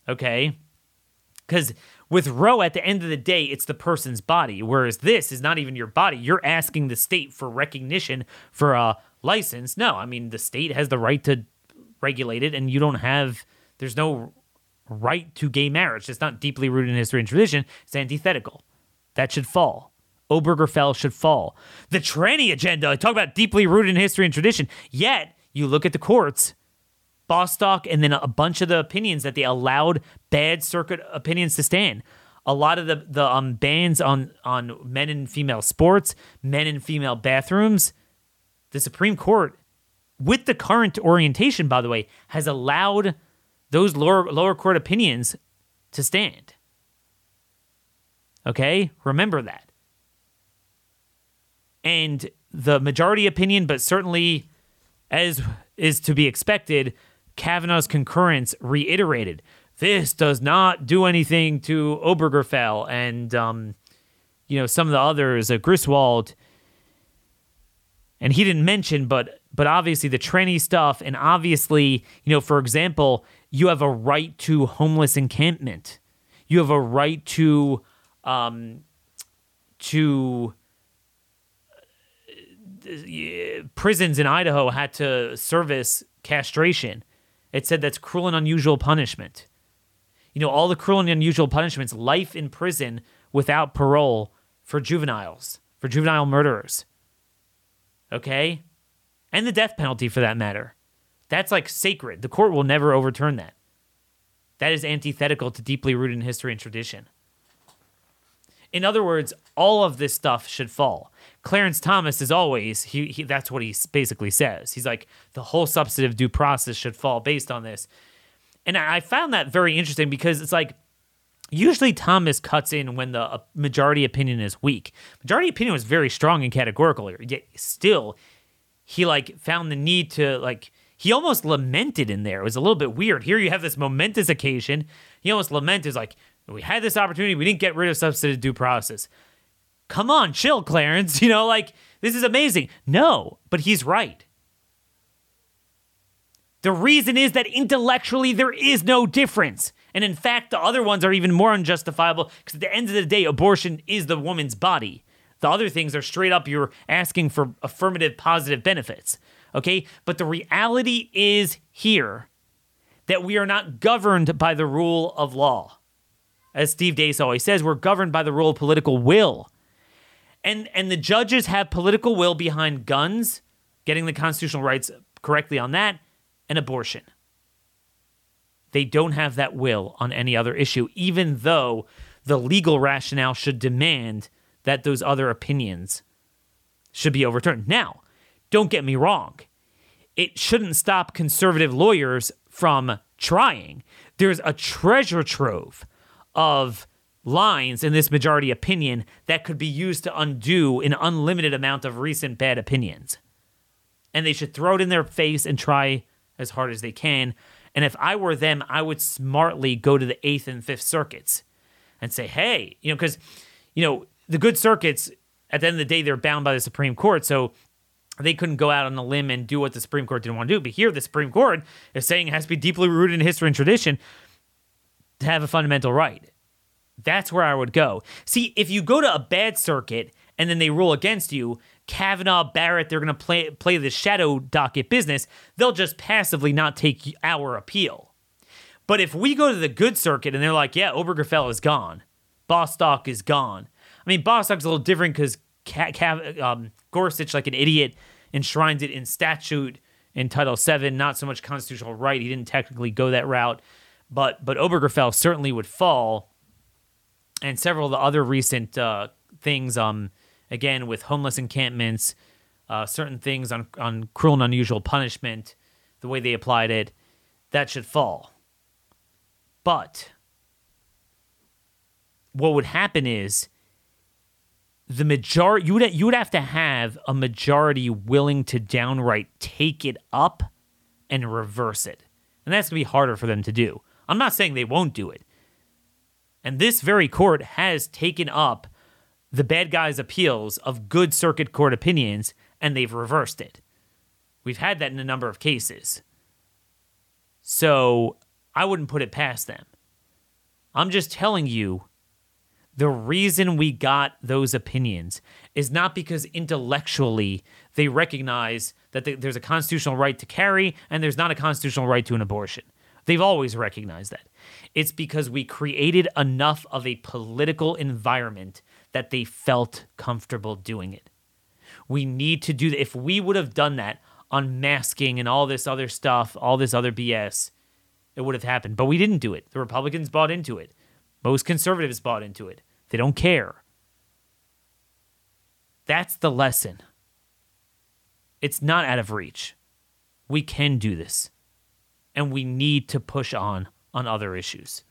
okay? Because with Roe, at the end of the day, it's the person's body, whereas this is not even your body. You're asking the state for recognition for a license. No, I mean, the state has the right to regulate it, and you don't have... There's no right to gay marriage. It's not deeply rooted in history and tradition. It's antithetical. That should fall. Obergefell should fall. The tranny agenda, I talk about deeply rooted in history and tradition. Yet, you look at the courts, Bostock, and then a bunch of the opinions that they allowed bad circuit opinions to stand. A lot of the, the um, bans on, on men and female sports, men and female bathrooms, the Supreme Court, with the current orientation, by the way, has allowed those lower lower court opinions to stand. Okay? Remember that. And the majority opinion, but certainly as is to be expected, Kavanaugh's concurrence reiterated, this does not do anything to Obergefell and, um, you know, some of the others, uh, Griswold. And he didn't mention, but but obviously the tranny stuff, and obviously, you know, for example, you have a right to homeless encampment. You have a right to um, to uh, prisons in Idaho had to service castration. It said that's cruel and unusual punishment. You know, all the cruel and unusual punishments, life in prison without parole for juveniles, for juvenile murderers. Okay? And the death penalty for that matter. That's like sacred. The court will never overturn that. That is antithetical to deeply rooted in history and tradition. In other words, all of this stuff should fall. Clarence Thomas, as always, he, he that's what he basically says. He's like, the whole substantive due process should fall based on this. And I, I found that very interesting because it's like, usually Thomas cuts in when the majority opinion is weak. Majority opinion was very strong and categorical here, yet still, he like found the need to like... He almost lamented in there. It was a little bit weird. Here you have this momentous occasion. He almost lamented, like, we had this opportunity. We didn't get rid of substantive due process. Come on, chill, Clarence. You know, like, this is amazing. No, but he's right. The reason is that intellectually there is no difference. And in fact, the other ones are even more unjustifiable because at the end of the day, abortion is the woman's body. The other things are straight up you're asking for affirmative positive benefits. Okay, but the reality is here that we are not governed by the rule of law. As Steve Dace always says, we're governed by the rule of political will. And and the judges have political will behind guns, getting the constitutional rights correctly on that, and abortion. They don't have that will on any other issue, even though the legal rationale should demand that those other opinions should be overturned. Now, don't get me wrong. It shouldn't stop conservative lawyers from trying. There's a treasure trove of lines in this majority opinion that could be used to undo an unlimited amount of recent bad opinions. And they should throw it in their face and try as hard as they can. And if I were them, I would smartly go to the Eighth and Fifth Circuits and say, hey, you know, because, you know, the good circuits, at the end of the day, they're bound by the Supreme Court. So they couldn't go out on a limb and do what the Supreme Court didn't want to do. But here, the Supreme Court is saying it has to be deeply rooted in history and tradition to have a fundamental right. That's where I would go. See, if you go to a bad circuit and then they rule against you, Kavanaugh, Barrett, they're going to play, play the shadow docket business. They'll just passively not take our appeal. But if we go to the good circuit and they're like, yeah, Obergefell is gone. Bostock is gone. I mean, Bostock's a little different because Ka- Ka- um, Gorsuch, like an idiot, enshrined it in statute in Title seven, not so much constitutional right. He didn't technically go that route, but but Obergefell certainly would fall, and several of the other recent uh, things, um, again, with homeless encampments, uh, certain things on, on cruel and unusual punishment, the way they applied it, that should fall. But what would happen is the majority, you would, you would have to have a majority willing to downright take it up and reverse it. And that's going to be harder for them to do. I'm not saying they won't do it. And this very court has taken up the bad guys' appeals of good circuit court opinions, and they've reversed it. We've had that in a number of cases. So I wouldn't put it past them. I'm just telling you, the reason we got those opinions is not because intellectually they recognize that they, there's a constitutional right to carry and there's not a constitutional right to an abortion. They've always recognized that. It's because we created enough of a political environment that they felt comfortable doing it. We need to do that. If we would have done that on masking and all this other stuff, all this other B S, it would have happened. But we didn't do it. The Republicans bought into it. Most conservatives bought into it. They don't care. That's the lesson. It's not out of reach. We can do this. And we need to push on on other issues.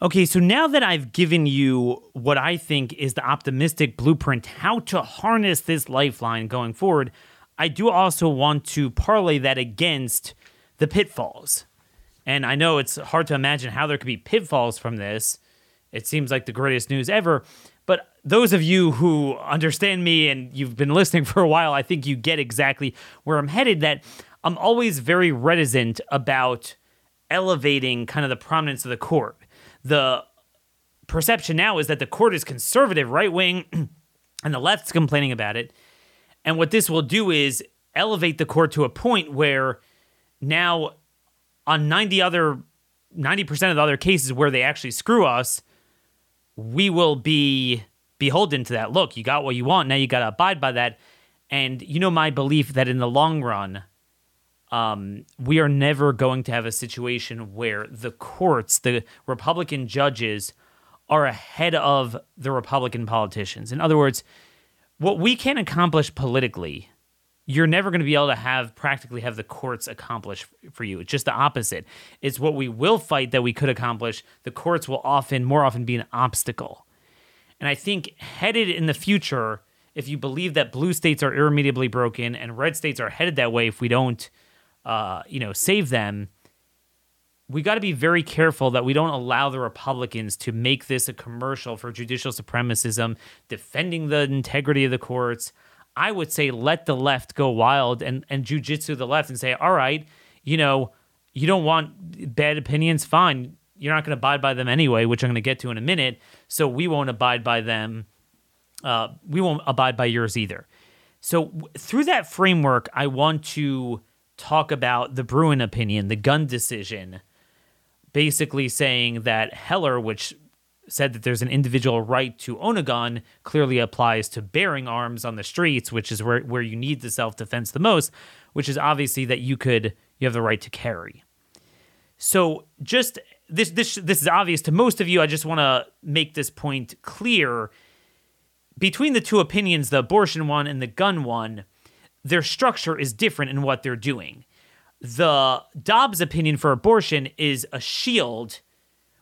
Okay, so now that I've given you what I think is the optimistic blueprint, how to harness this lifeline going forward, I do also want to parlay that against the pitfalls. And I know it's hard to imagine how there could be pitfalls from this. It seems like the greatest news ever. But those of you who understand me and you've been listening for a while, I think you get exactly where I'm headed, that I'm always very reticent about elevating kind of the prominence of the court. The perception now is that the court is conservative, right-wing, and the left's complaining about it. And what this will do is elevate the court to a point where now on ninety other ninety percent of the other cases where they actually screw us, we will be beholden to that. Look, you got what you want. Now you got to abide by that. And you know my belief that in the long run, Um, we are never going to have a situation where the courts, the Republican judges, are ahead of the Republican politicians. In other words, what we can accomplish politically, you're never going to be able to have practically have the courts accomplish for you. It's just the opposite. It's what we will fight that we could accomplish. The courts will often, more often, be an obstacle. And I think headed in the future, if you believe that blue states are irremediably broken and red states are headed that way if we don't Uh, you know, save them, we got to be very careful that we don't allow the Republicans to make this a commercial for judicial supremacism, defending the integrity of the courts. I would say let the left go wild and, and jujitsu the left and say, all right, you know, you don't want bad opinions, fine. You're not going to abide by them anyway, which I'm going to get to in a minute, so we won't abide by them. Uh, we won't abide by yours either. So w- through that framework, I want to talk about the Bruen opinion, the gun decision, basically saying that Heller, which said that there's an individual right to own a gun, clearly applies to bearing arms on the streets, which is where, where you need the self-defense the most, which is obviously that you could you have the right to carry. So just this this this is obvious to most of you. I just want to make this point clear. Between the two opinions, the abortion one and the gun one, their structure is different in what they're doing. The Dobbs opinion for abortion is a shield,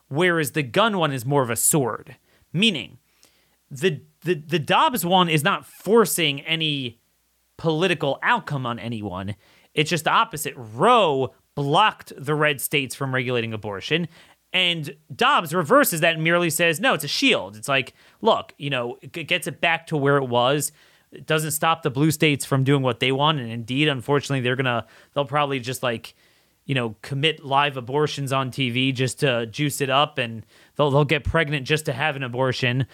whereas the gun one is more of a sword. Meaning, the the, the Dobbs one is not forcing any political outcome on anyone. It's just the opposite. Roe blocked the red states from regulating abortion, and Dobbs reverses that and merely says, no, it's a shield. It's like, look, you know, it gets it back to where it was. It doesn't stop the blue states from doing what they want. And indeed, unfortunately, they're going to, they'll probably just like, you know, commit live abortions on T V just to juice it up, and they'll they'll get pregnant just to have an abortion,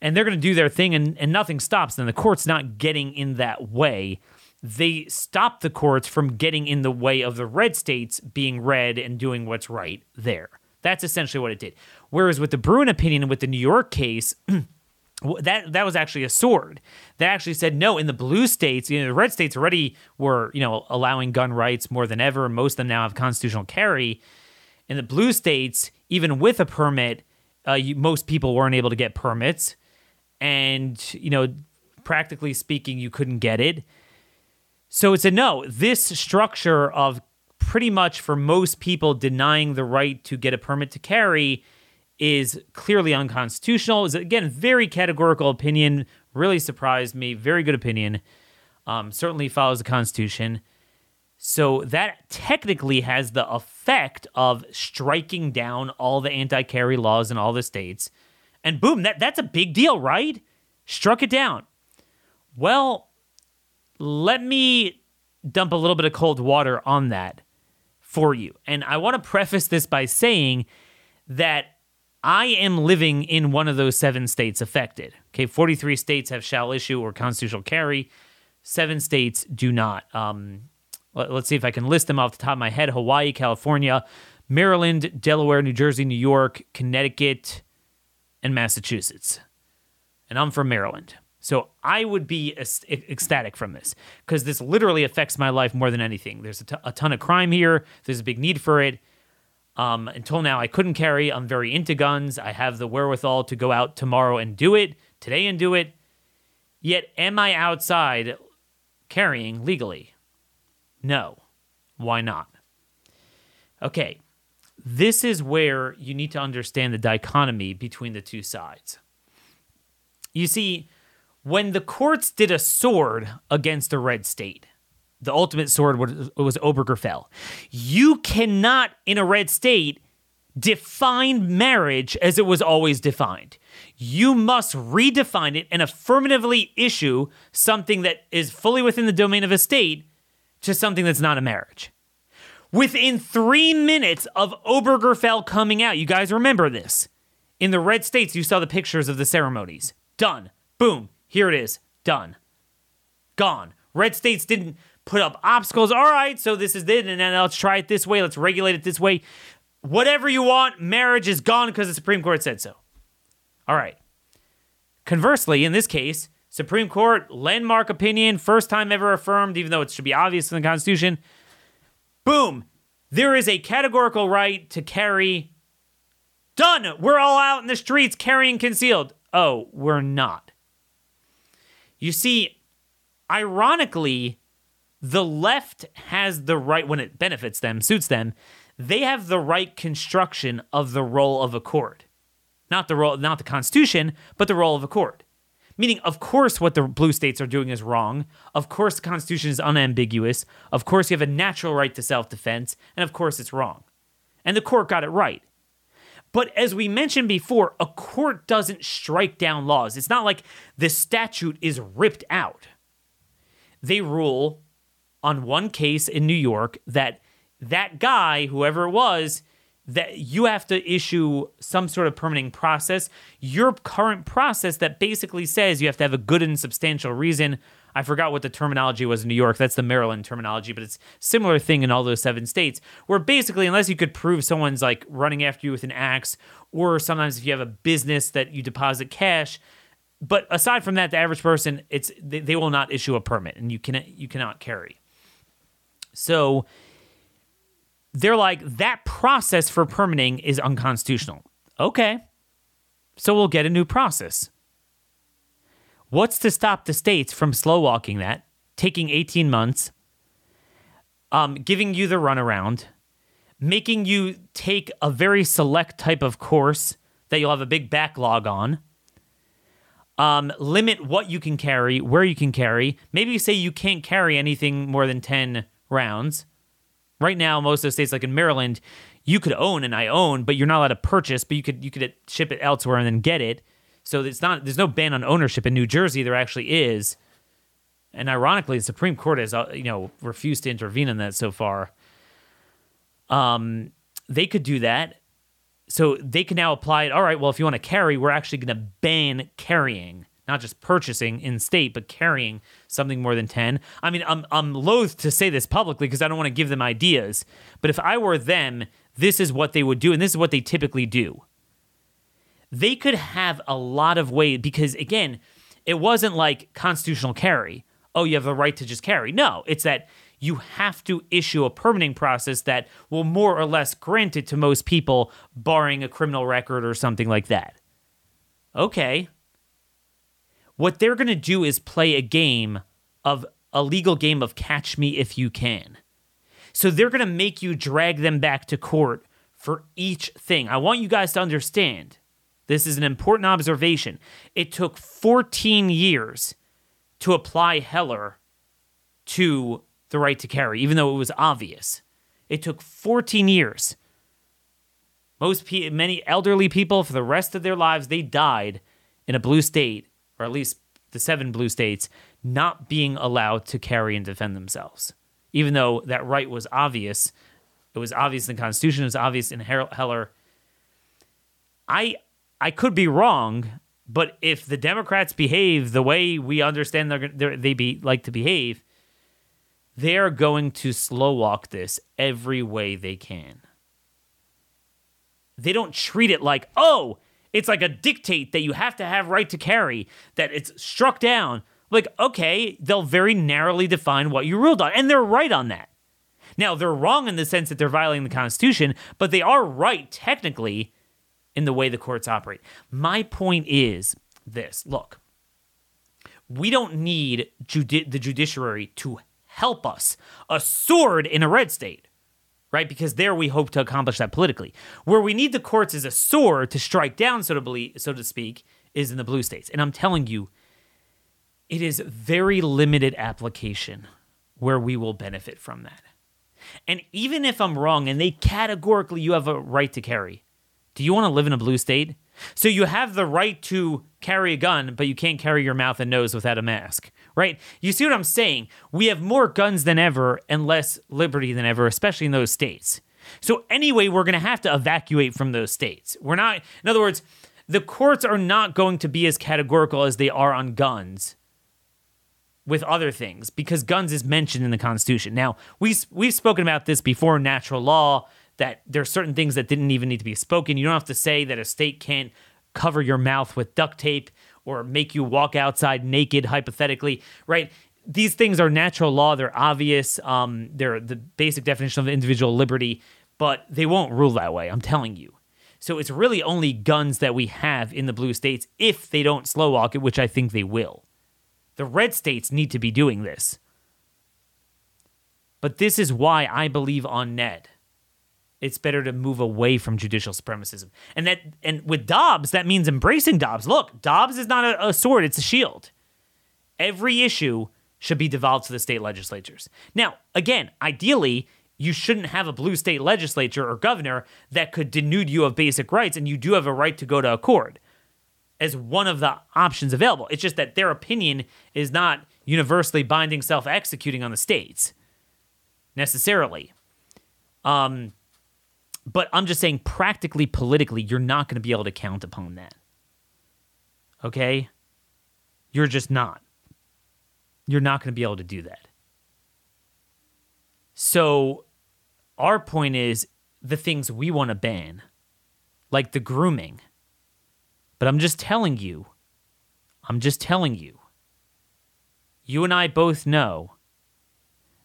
and they're going to do their thing, and, and nothing stops them. The court's not getting in that way. They stop the courts from getting in the way of the red states being red and doing what's right there. That's essentially what it did. Whereas with the Bruen opinion, with the New York case, That that was actually a sword. That actually said, no, in the blue states, you know, the red states already were, you know, allowing gun rights more than ever. Most of them now have constitutional carry. In the blue states, even with a permit, uh, you, most people weren't able to get permits. And, you know, practically speaking, you couldn't get it. So it's a no. This structure of pretty much for most people denying the right to get a permit to carry is clearly unconstitutional. Is again, very categorical opinion. Really surprised me. Very good opinion. Um, certainly follows the Constitution. So that technically has the effect of striking down all the anti-carry laws in all the states. And boom, that, that's a big deal, right? Struck it down. Well, let me dump a little bit of cold water on that for you. And I want to preface this by saying that I am living in one of those seven states affected. Okay, forty-three states have shall issue or constitutional carry. Seven states do not. Um, let's see if I can list them off the top of my head. Hawaii, California, Maryland, Delaware, New Jersey, New York, Connecticut, and Massachusetts. And I'm from Maryland. So I would be ecstatic from this because this literally affects my life more than anything. There's a, t- a ton of crime here. There's a big need for it. Um, until now, I couldn't carry. I'm very into guns. I have the wherewithal to go out tomorrow and do it, today and do it. Yet, am I outside carrying legally? No. Why not? Okay. This is where you need to understand the dichotomy between the two sides. You see, when the courts did a sword against a red state, the ultimate sword was, was Obergefell. You cannot, in a red state, define marriage as it was always defined. You must redefine it and affirmatively issue something that is fully within the domain of a state to something that's not a marriage. Within three minutes of Obergefell coming out, you guys remember this. In the red states, you saw the pictures of the ceremonies. Done. Boom. Here it is. Done. Gone. Red states didn't put up obstacles. All right, so this is it, and then let's try it this way. Let's regulate it this way. Whatever you want, marriage is gone because the Supreme Court said so. All right. Conversely, in this case, Supreme Court, landmark opinion, first time ever affirmed, even though it should be obvious in the Constitution. Boom. There is a categorical right to carry. Done. We're all out in the streets carrying concealed. Oh, we're not. You see, ironically, the left has the right, when it benefits them, suits them, they have the right construction of the role of a court. Not the role, not the Constitution, but the role of a court. Meaning, of course, what the blue states are doing is wrong. Of course, the Constitution is unambiguous. Of course, you have a natural right to self-defense. And of course, it's wrong. And the court got it right. But as we mentioned before, a court doesn't strike down laws. It's not like the statute is ripped out. They rule on one case in New York that that guy, whoever it was, that you have to issue some sort of permitting process, your current process that basically says you have to have a good and substantial reason. I forgot what the terminology was in New York. That's the Maryland terminology, but it's a similar thing in all those seven states where basically unless you could prove someone's like running after you with an axe or sometimes if you have a business that you deposit cash. But aside from that, the average person, it's they, they will not issue a permit and you can, you cannot carry. So they're like, that process for permitting is unconstitutional. Okay, so we'll get a new process. What's to stop the states from slow walking that, taking eighteen months, um, giving you the runaround, making you take a very select type of course that you'll have a big backlog on, um, limit what you can carry, where you can carry. Maybe you say you can't carry anything more than ten rounds. Right now, most of the states, like in Maryland, you could own and I own, but you're not allowed to purchase, but you could you could ship it elsewhere and then get it. So it's not there's no ban on ownership. In New Jersey, there actually is. And ironically, the Supreme Court has you know refused to intervene in that so far. Um, they could do that. So they can now apply it. All right, well, if you want to carry, we're actually going to ban carrying. Not just purchasing in state, but carrying something more than ten. I mean, I'm I'm loath to say this publicly because I don't want to give them ideas. But if I were them, this is what they would do, and this is what they typically do. They could have a lot of ways because, again, it wasn't like constitutional carry. Oh, you have the right to just carry. No, it's that you have to issue a permitting process that will more or less grant it to most people, barring a criminal record or something like that. Okay. What they're going to do is play a game of a legal game of catch me if you can. So they're going to make you drag them back to court for each thing. I want you guys to understand, this is an important observation. It took fourteen years to apply Heller to the right to carry, even though it was obvious. It took fourteen years. Most pe- many elderly people, for the rest of their lives, they died in a blue state, or at least the seven blue states, not being allowed to carry and defend themselves. Even though that right was obvious, it was obvious in the Constitution, it was obvious in Heller. I I could be wrong, but if the Democrats behave the way we understand they're, they're, they be, like to behave, they're going to slow walk this every way they can. They don't treat it like, oh, it's like a dictate that you have to have right to carry, that it's struck down. Like, okay, they'll very narrowly define what you ruled on, and they're right on that. Now, they're wrong in the sense that they're violating the Constitution, but they are right technically in the way the courts operate. My point is this. Look, we don't need judi- the judiciary to help us. A sword in a red state, right? Because there we hope to accomplish that politically. Where we need the courts as a sword to strike down, so to, believe, so to speak, is in the blue states. And I'm telling you, it is very limited application where we will benefit from that. And even if I'm wrong and they categorically, you have a right to carry, do you want to live in a blue state? So you have the right to carry a gun, but you can't carry your mouth and nose without a mask, right? You see what I'm saying? We have more guns than ever and less liberty than ever, especially in those states. So anyway, we're going to have to evacuate from those states. We're not, in other words, the courts are not going to be as categorical as they are on guns with other things, because guns is mentioned in the Constitution. Now, we, we've spoken about this before in natural law, that there are certain things that didn't even need to be spoken. You don't have to say that a state can't cover your mouth with duct tape or make you walk outside naked, hypothetically, right? These things are natural law. They're obvious. Um, they're the basic definition of individual liberty, but they won't rule that way, I'm telling you. So it's really only guns that we have in the blue states if they don't slow walk it, which I think they will. The red states need to be doing this. But this is why I believe on Ned, it's better to move away from judicial supremacism. And that, and with Dobbs, that means embracing Dobbs. Look, Dobbs is not a, a sword, it's a shield. Every issue should be devolved to the state legislatures. Now, again, ideally, you shouldn't have a blue state legislature or governor that could denude you of basic rights, and you do have a right to go to a court as one of the options available. It's just that their opinion is not universally binding, self-executing on the states necessarily. Um, but I'm just saying practically, politically, you're not going to be able to count upon that. Okay? You're just not. You're not going to be able to do that. So our point is the things we want to ban, like the grooming. But I'm just telling you, I'm just telling you, you and I both know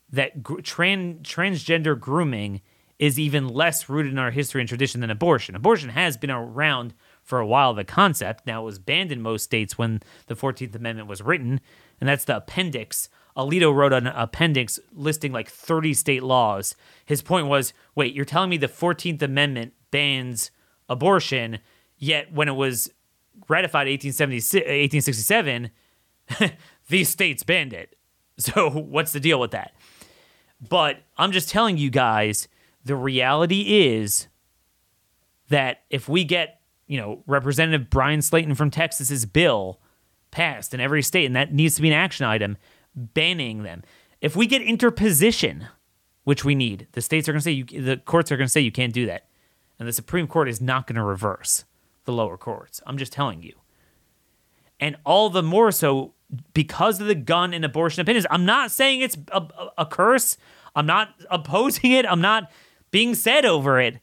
that gr- trans- transgender grooming is even less rooted in our history and tradition than abortion. Abortion has been around for a while, the concept. Now, it was banned in most states when the fourteenth amendment was written, and that's the appendix. Alito wrote an appendix listing like thirty state laws. His point was, wait, you're telling me the fourteenth amendment bans abortion, yet when it was ratified eighteen sixty-seven, these states banned it. So what's the deal with that? But I'm just telling you guys, the reality is that if we get, you know, Representative Brian Slayton from Texas's bill passed in every state, and that needs to be an action item, banning them. If we get interposition, which we need, the states are going to say, you, the courts are going to say you can't do that. And the Supreme Court is not going to reverse the lower courts. I'm just telling you. And all the more so because of the gun and abortion opinions. I'm not saying it's a, a, a curse. I'm not opposing it. I'm not being said over it.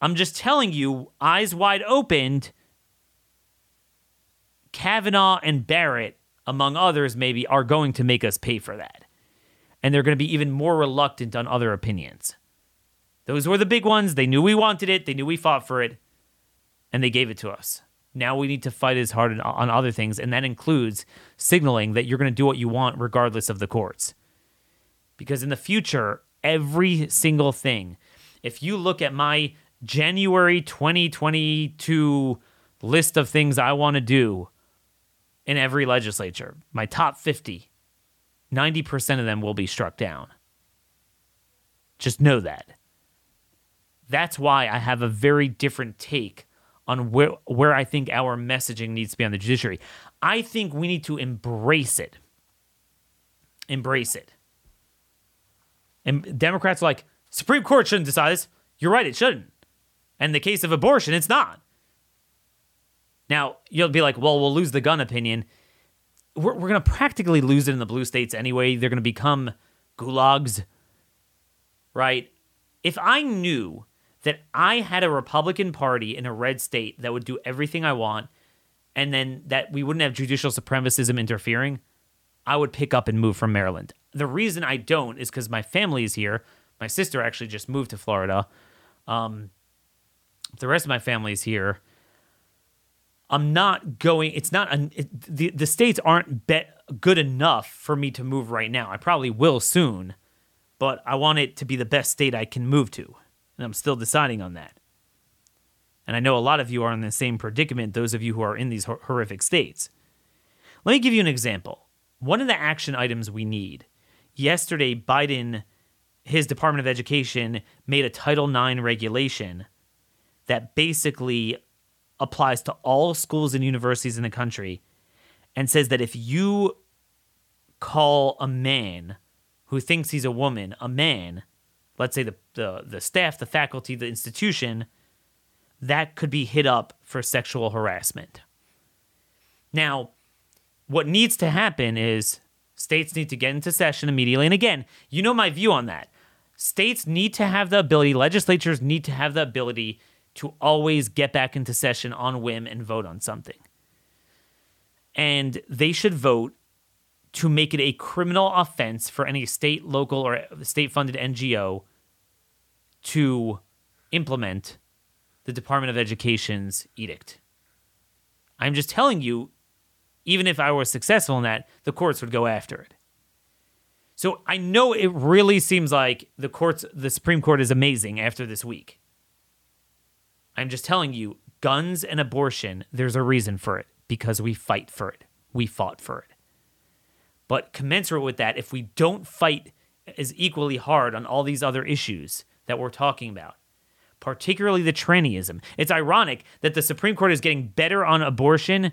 I'm just telling you, eyes wide opened, Kavanaugh and Barrett, among others maybe, are going to make us pay for that. And they're going to be even more reluctant on other opinions. Those were the big ones. They knew we wanted it. They knew we fought for it. And they gave it to us. Now we need to fight as hard on other things, and that includes signaling that you're going to do what you want regardless of the courts. Because in the future, every single thing, if you look at my January twenty twenty-two list of things I want to do in every legislature, my top fifty, ninety percent of them will be struck down. Just know that. That's why I have a very different take on where, where I think our messaging needs to be on the judiciary. I think we need to embrace it. Embrace it. And Democrats are like, Supreme Court shouldn't decide this. You're right, it shouldn't. And in the case of abortion, it's not. Now, you'll be like, well, we'll lose the gun opinion. We're, we're going to practically lose it in the blue states anyway. They're going to become gulags, right? If I knew that I had a Republican Party in a red state that would do everything I want, and then that we wouldn't have judicial supremacism interfering, I would pick up and move from Maryland. The reason I don't is because my family is here. My sister actually just moved to Florida. Um, the rest of my family is here. I'm not going, it's not, an, it, the, the states aren't bet good enough for me to move right now. I probably will soon, but I want it to be the best state I can move to. And I'm still deciding on that. And I know a lot of you are in the same predicament, those of you who are in these hor- horrific states. Let me give you an example. One of the action items we need. Yesterday, Biden, his Department of Education, made a Title nine regulation that basically applies to all schools and universities in the country and says that if you call a man who thinks he's a woman a man, let's say the, the, the staff, the faculty, the institution, that could be hit up for sexual harassment. Now, what needs to happen is states need to get into session immediately. And again, you know my view on that. States need to have the ability, legislatures need to have the ability to always get back into session on whim and vote on something. And they should vote to make it a criminal offense for any state, local, or state-funded N G O to implement the Department of Education's edict. I'm just telling you, even if I were successful in that, the courts would go after it. So I know it really seems like the courts, the Supreme Court is amazing after this week. I'm just telling you, guns and abortion, there's a reason for it, because we fight for it. We fought for it. But commensurate with that, if we don't fight as equally hard on all these other issues that we're talking about, particularly the trannyism, it's ironic that the Supreme Court is getting better on abortion,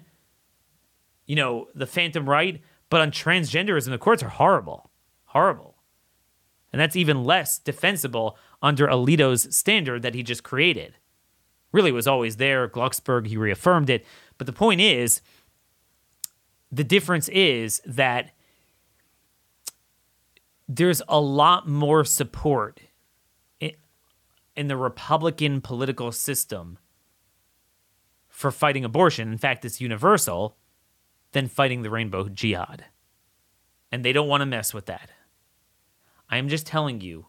you know, the phantom right, but on transgenderism, the courts are horrible, horrible. And that's even less defensible under Alito's standard that he just created. Really was always there. Glucksberg, he reaffirmed it. But the point is, the difference is that there's a lot more support in the Republican political system for fighting abortion. In fact, it's universal than fighting the rainbow jihad. And they don't want to mess with that. I'm just telling you,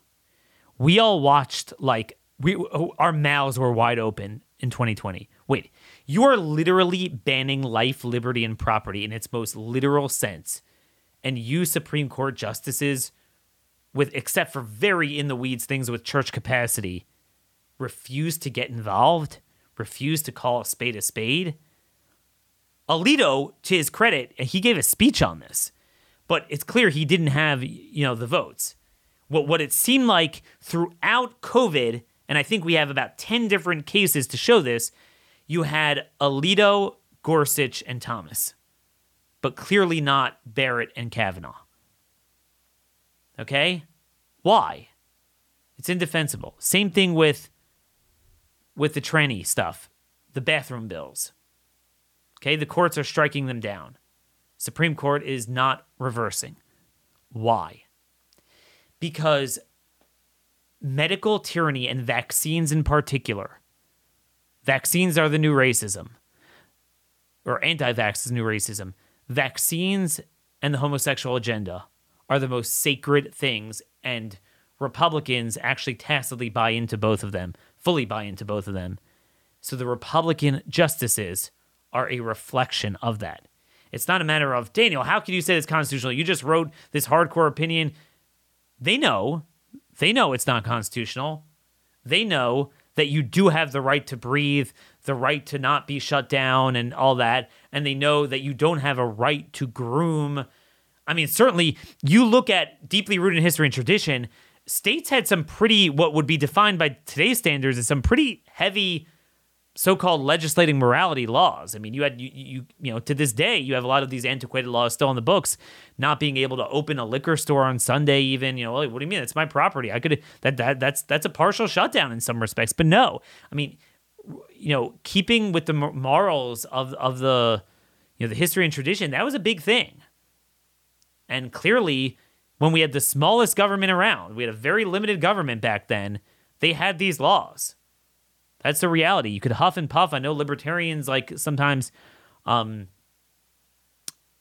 we all watched, like, we our mouths were wide open in twenty twenty. Wait, you are literally banning life, liberty, and property in its most literal sense. And you Supreme Court justices, with except for very in-the-weeds things with church capacity, refuse to get involved, refuse to call a spade a spade. Alito, to his credit, he gave a speech on this, but it's clear he didn't have, you know, the votes. What, what it seemed like throughout COVID, and I think we have about ten different cases to show this, you had Alito, Gorsuch, and Thomas, but clearly not Barrett and Kavanaugh. Okay? Why? It's indefensible. Same thing with, with the tranny stuff, the bathroom bills. Okay? The courts are striking them down. Supreme Court is not reversing. Why? Because medical tyranny and vaccines in particular, vaccines are the new racism, or anti-vax is new racism. Vaccines and the homosexual agenda are the most sacred things, and Republicans actually tacitly buy into both of them, fully buy into both of them. So the Republican justices are a reflection of that. It's not a matter of, Daniel, how can you say it's constitutional? You just wrote this hardcore opinion. They know. They know it's not constitutional. They know that you do have the right to breathe, the right to not be shut down and all that. And they know that you don't have a right to groom. I mean, certainly you look at deeply rooted in history and tradition, states had some pretty, what would be defined by today's standards as some pretty heavy so-called legislating morality laws. I mean, you had, you, you, you know, to this day, you have a lot of these antiquated laws still on the books, not being able to open a liquor store on Sunday, even, you know, like, what do you mean? It's my property. I could, that, that, that's, that's a partial shutdown in some respects, but no, I mean, you know, keeping with the morals of, of the, you know, the history and tradition, that was a big thing. And clearly when we had the smallest government around, we had a very limited government back then, they had these laws. That's the reality. You could huff and puff. I know libertarians like sometimes, um,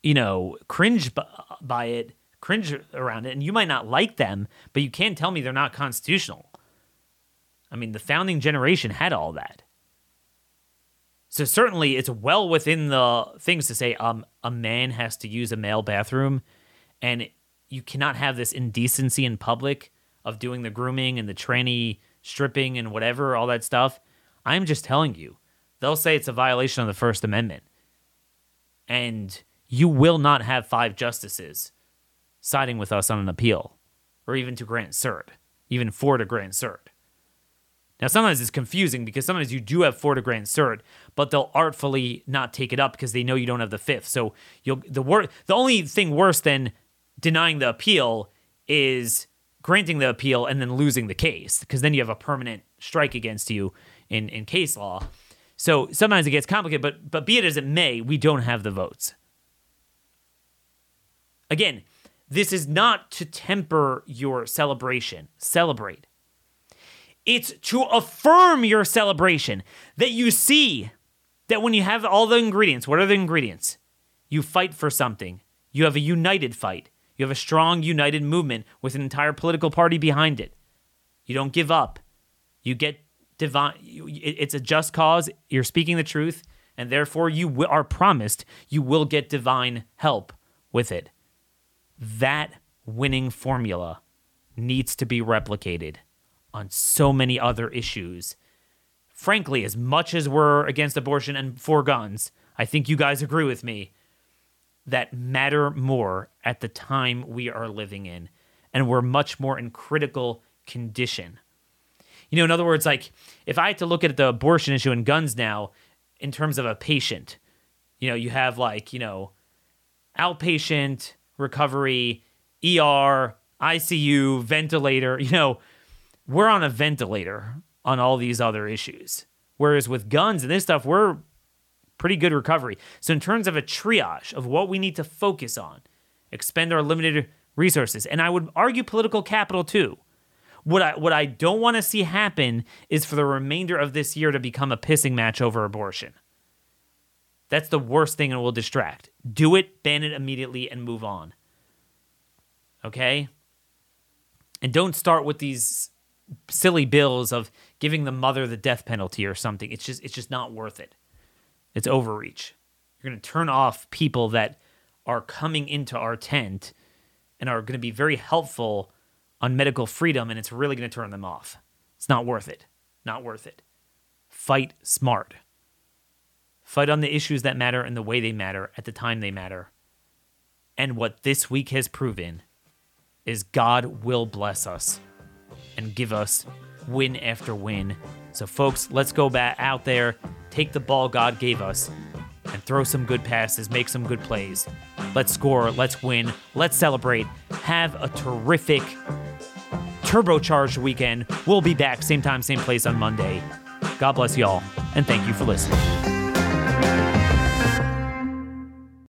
you know, cringe b- by it, cringe around it, and you might not like them, but you can't tell me they're not constitutional. I mean, the founding generation had all that. So certainly it's well within the things to say um, a man has to use a male bathroom, and you cannot have this indecency in public of doing the grooming and the tranny stripping and whatever, all that stuff. I'm just telling you, they'll say it's a violation of the First Amendment. And you will not have five justices siding with us on an appeal or even to grant cert, even four to grant cert. Now, sometimes it's confusing because sometimes you do have four to grant cert, but they'll artfully not take it up because they know you don't have the fifth. So you'll the wor- the only thing worse than denying the appeal is granting the appeal and then losing the case, because then you have a permanent strike against you in, in case law. So sometimes it gets complicated, but but be it as it may, we don't have the votes. Again, this is not to temper your celebration. Celebrate. It's to affirm your celebration, that you see that when you have all the ingredients, what are the ingredients? You fight for something. You have a united fight. You have a strong, united movement with an entire political party behind it. You don't give up. You get divine. It's a just cause. You're speaking the truth, and therefore you are promised you will get divine help with it. That winning formula needs to be replicated on so many other issues. Frankly, as much as we're against abortion and for guns, I think you guys agree with me, that matter more at the time we are living in, and we're much more in critical condition. You know, in other words, like if I had to look at the abortion issue and guns now in terms of a patient, you know, you have like, you know, outpatient, recovery, E R, I C U, ventilator, you know, we're on a ventilator on all these other issues. Whereas with guns and this stuff, we're pretty good recovery. So in terms of a triage of what we need to focus on, expend our limited resources, and I would argue political capital too. What I what I don't want to see happen is for the remainder of this year to become a pissing match over abortion. That's the worst thing, and will distract. Do it, ban it immediately, and move on. Okay? And don't start with these silly bills of giving the mother the death penalty or something. It's just it's just not worth it. It's overreach. You're going to turn off people that are coming into our tent and are going to be very helpful on medical freedom, and it's really going to turn them off. It's not worth it. Not worth it. Fight smart. Fight on the issues that matter and the way they matter at the time they matter. And what this week has proven is God will bless us and give us win after win. So folks, let's go back out there. Take the ball God gave us and throw some good passes, make some good plays. Let's score, let's win, let's celebrate. Have a terrific, turbocharged weekend. We'll be back same time, same place on Monday. God bless y'all, and thank you for listening.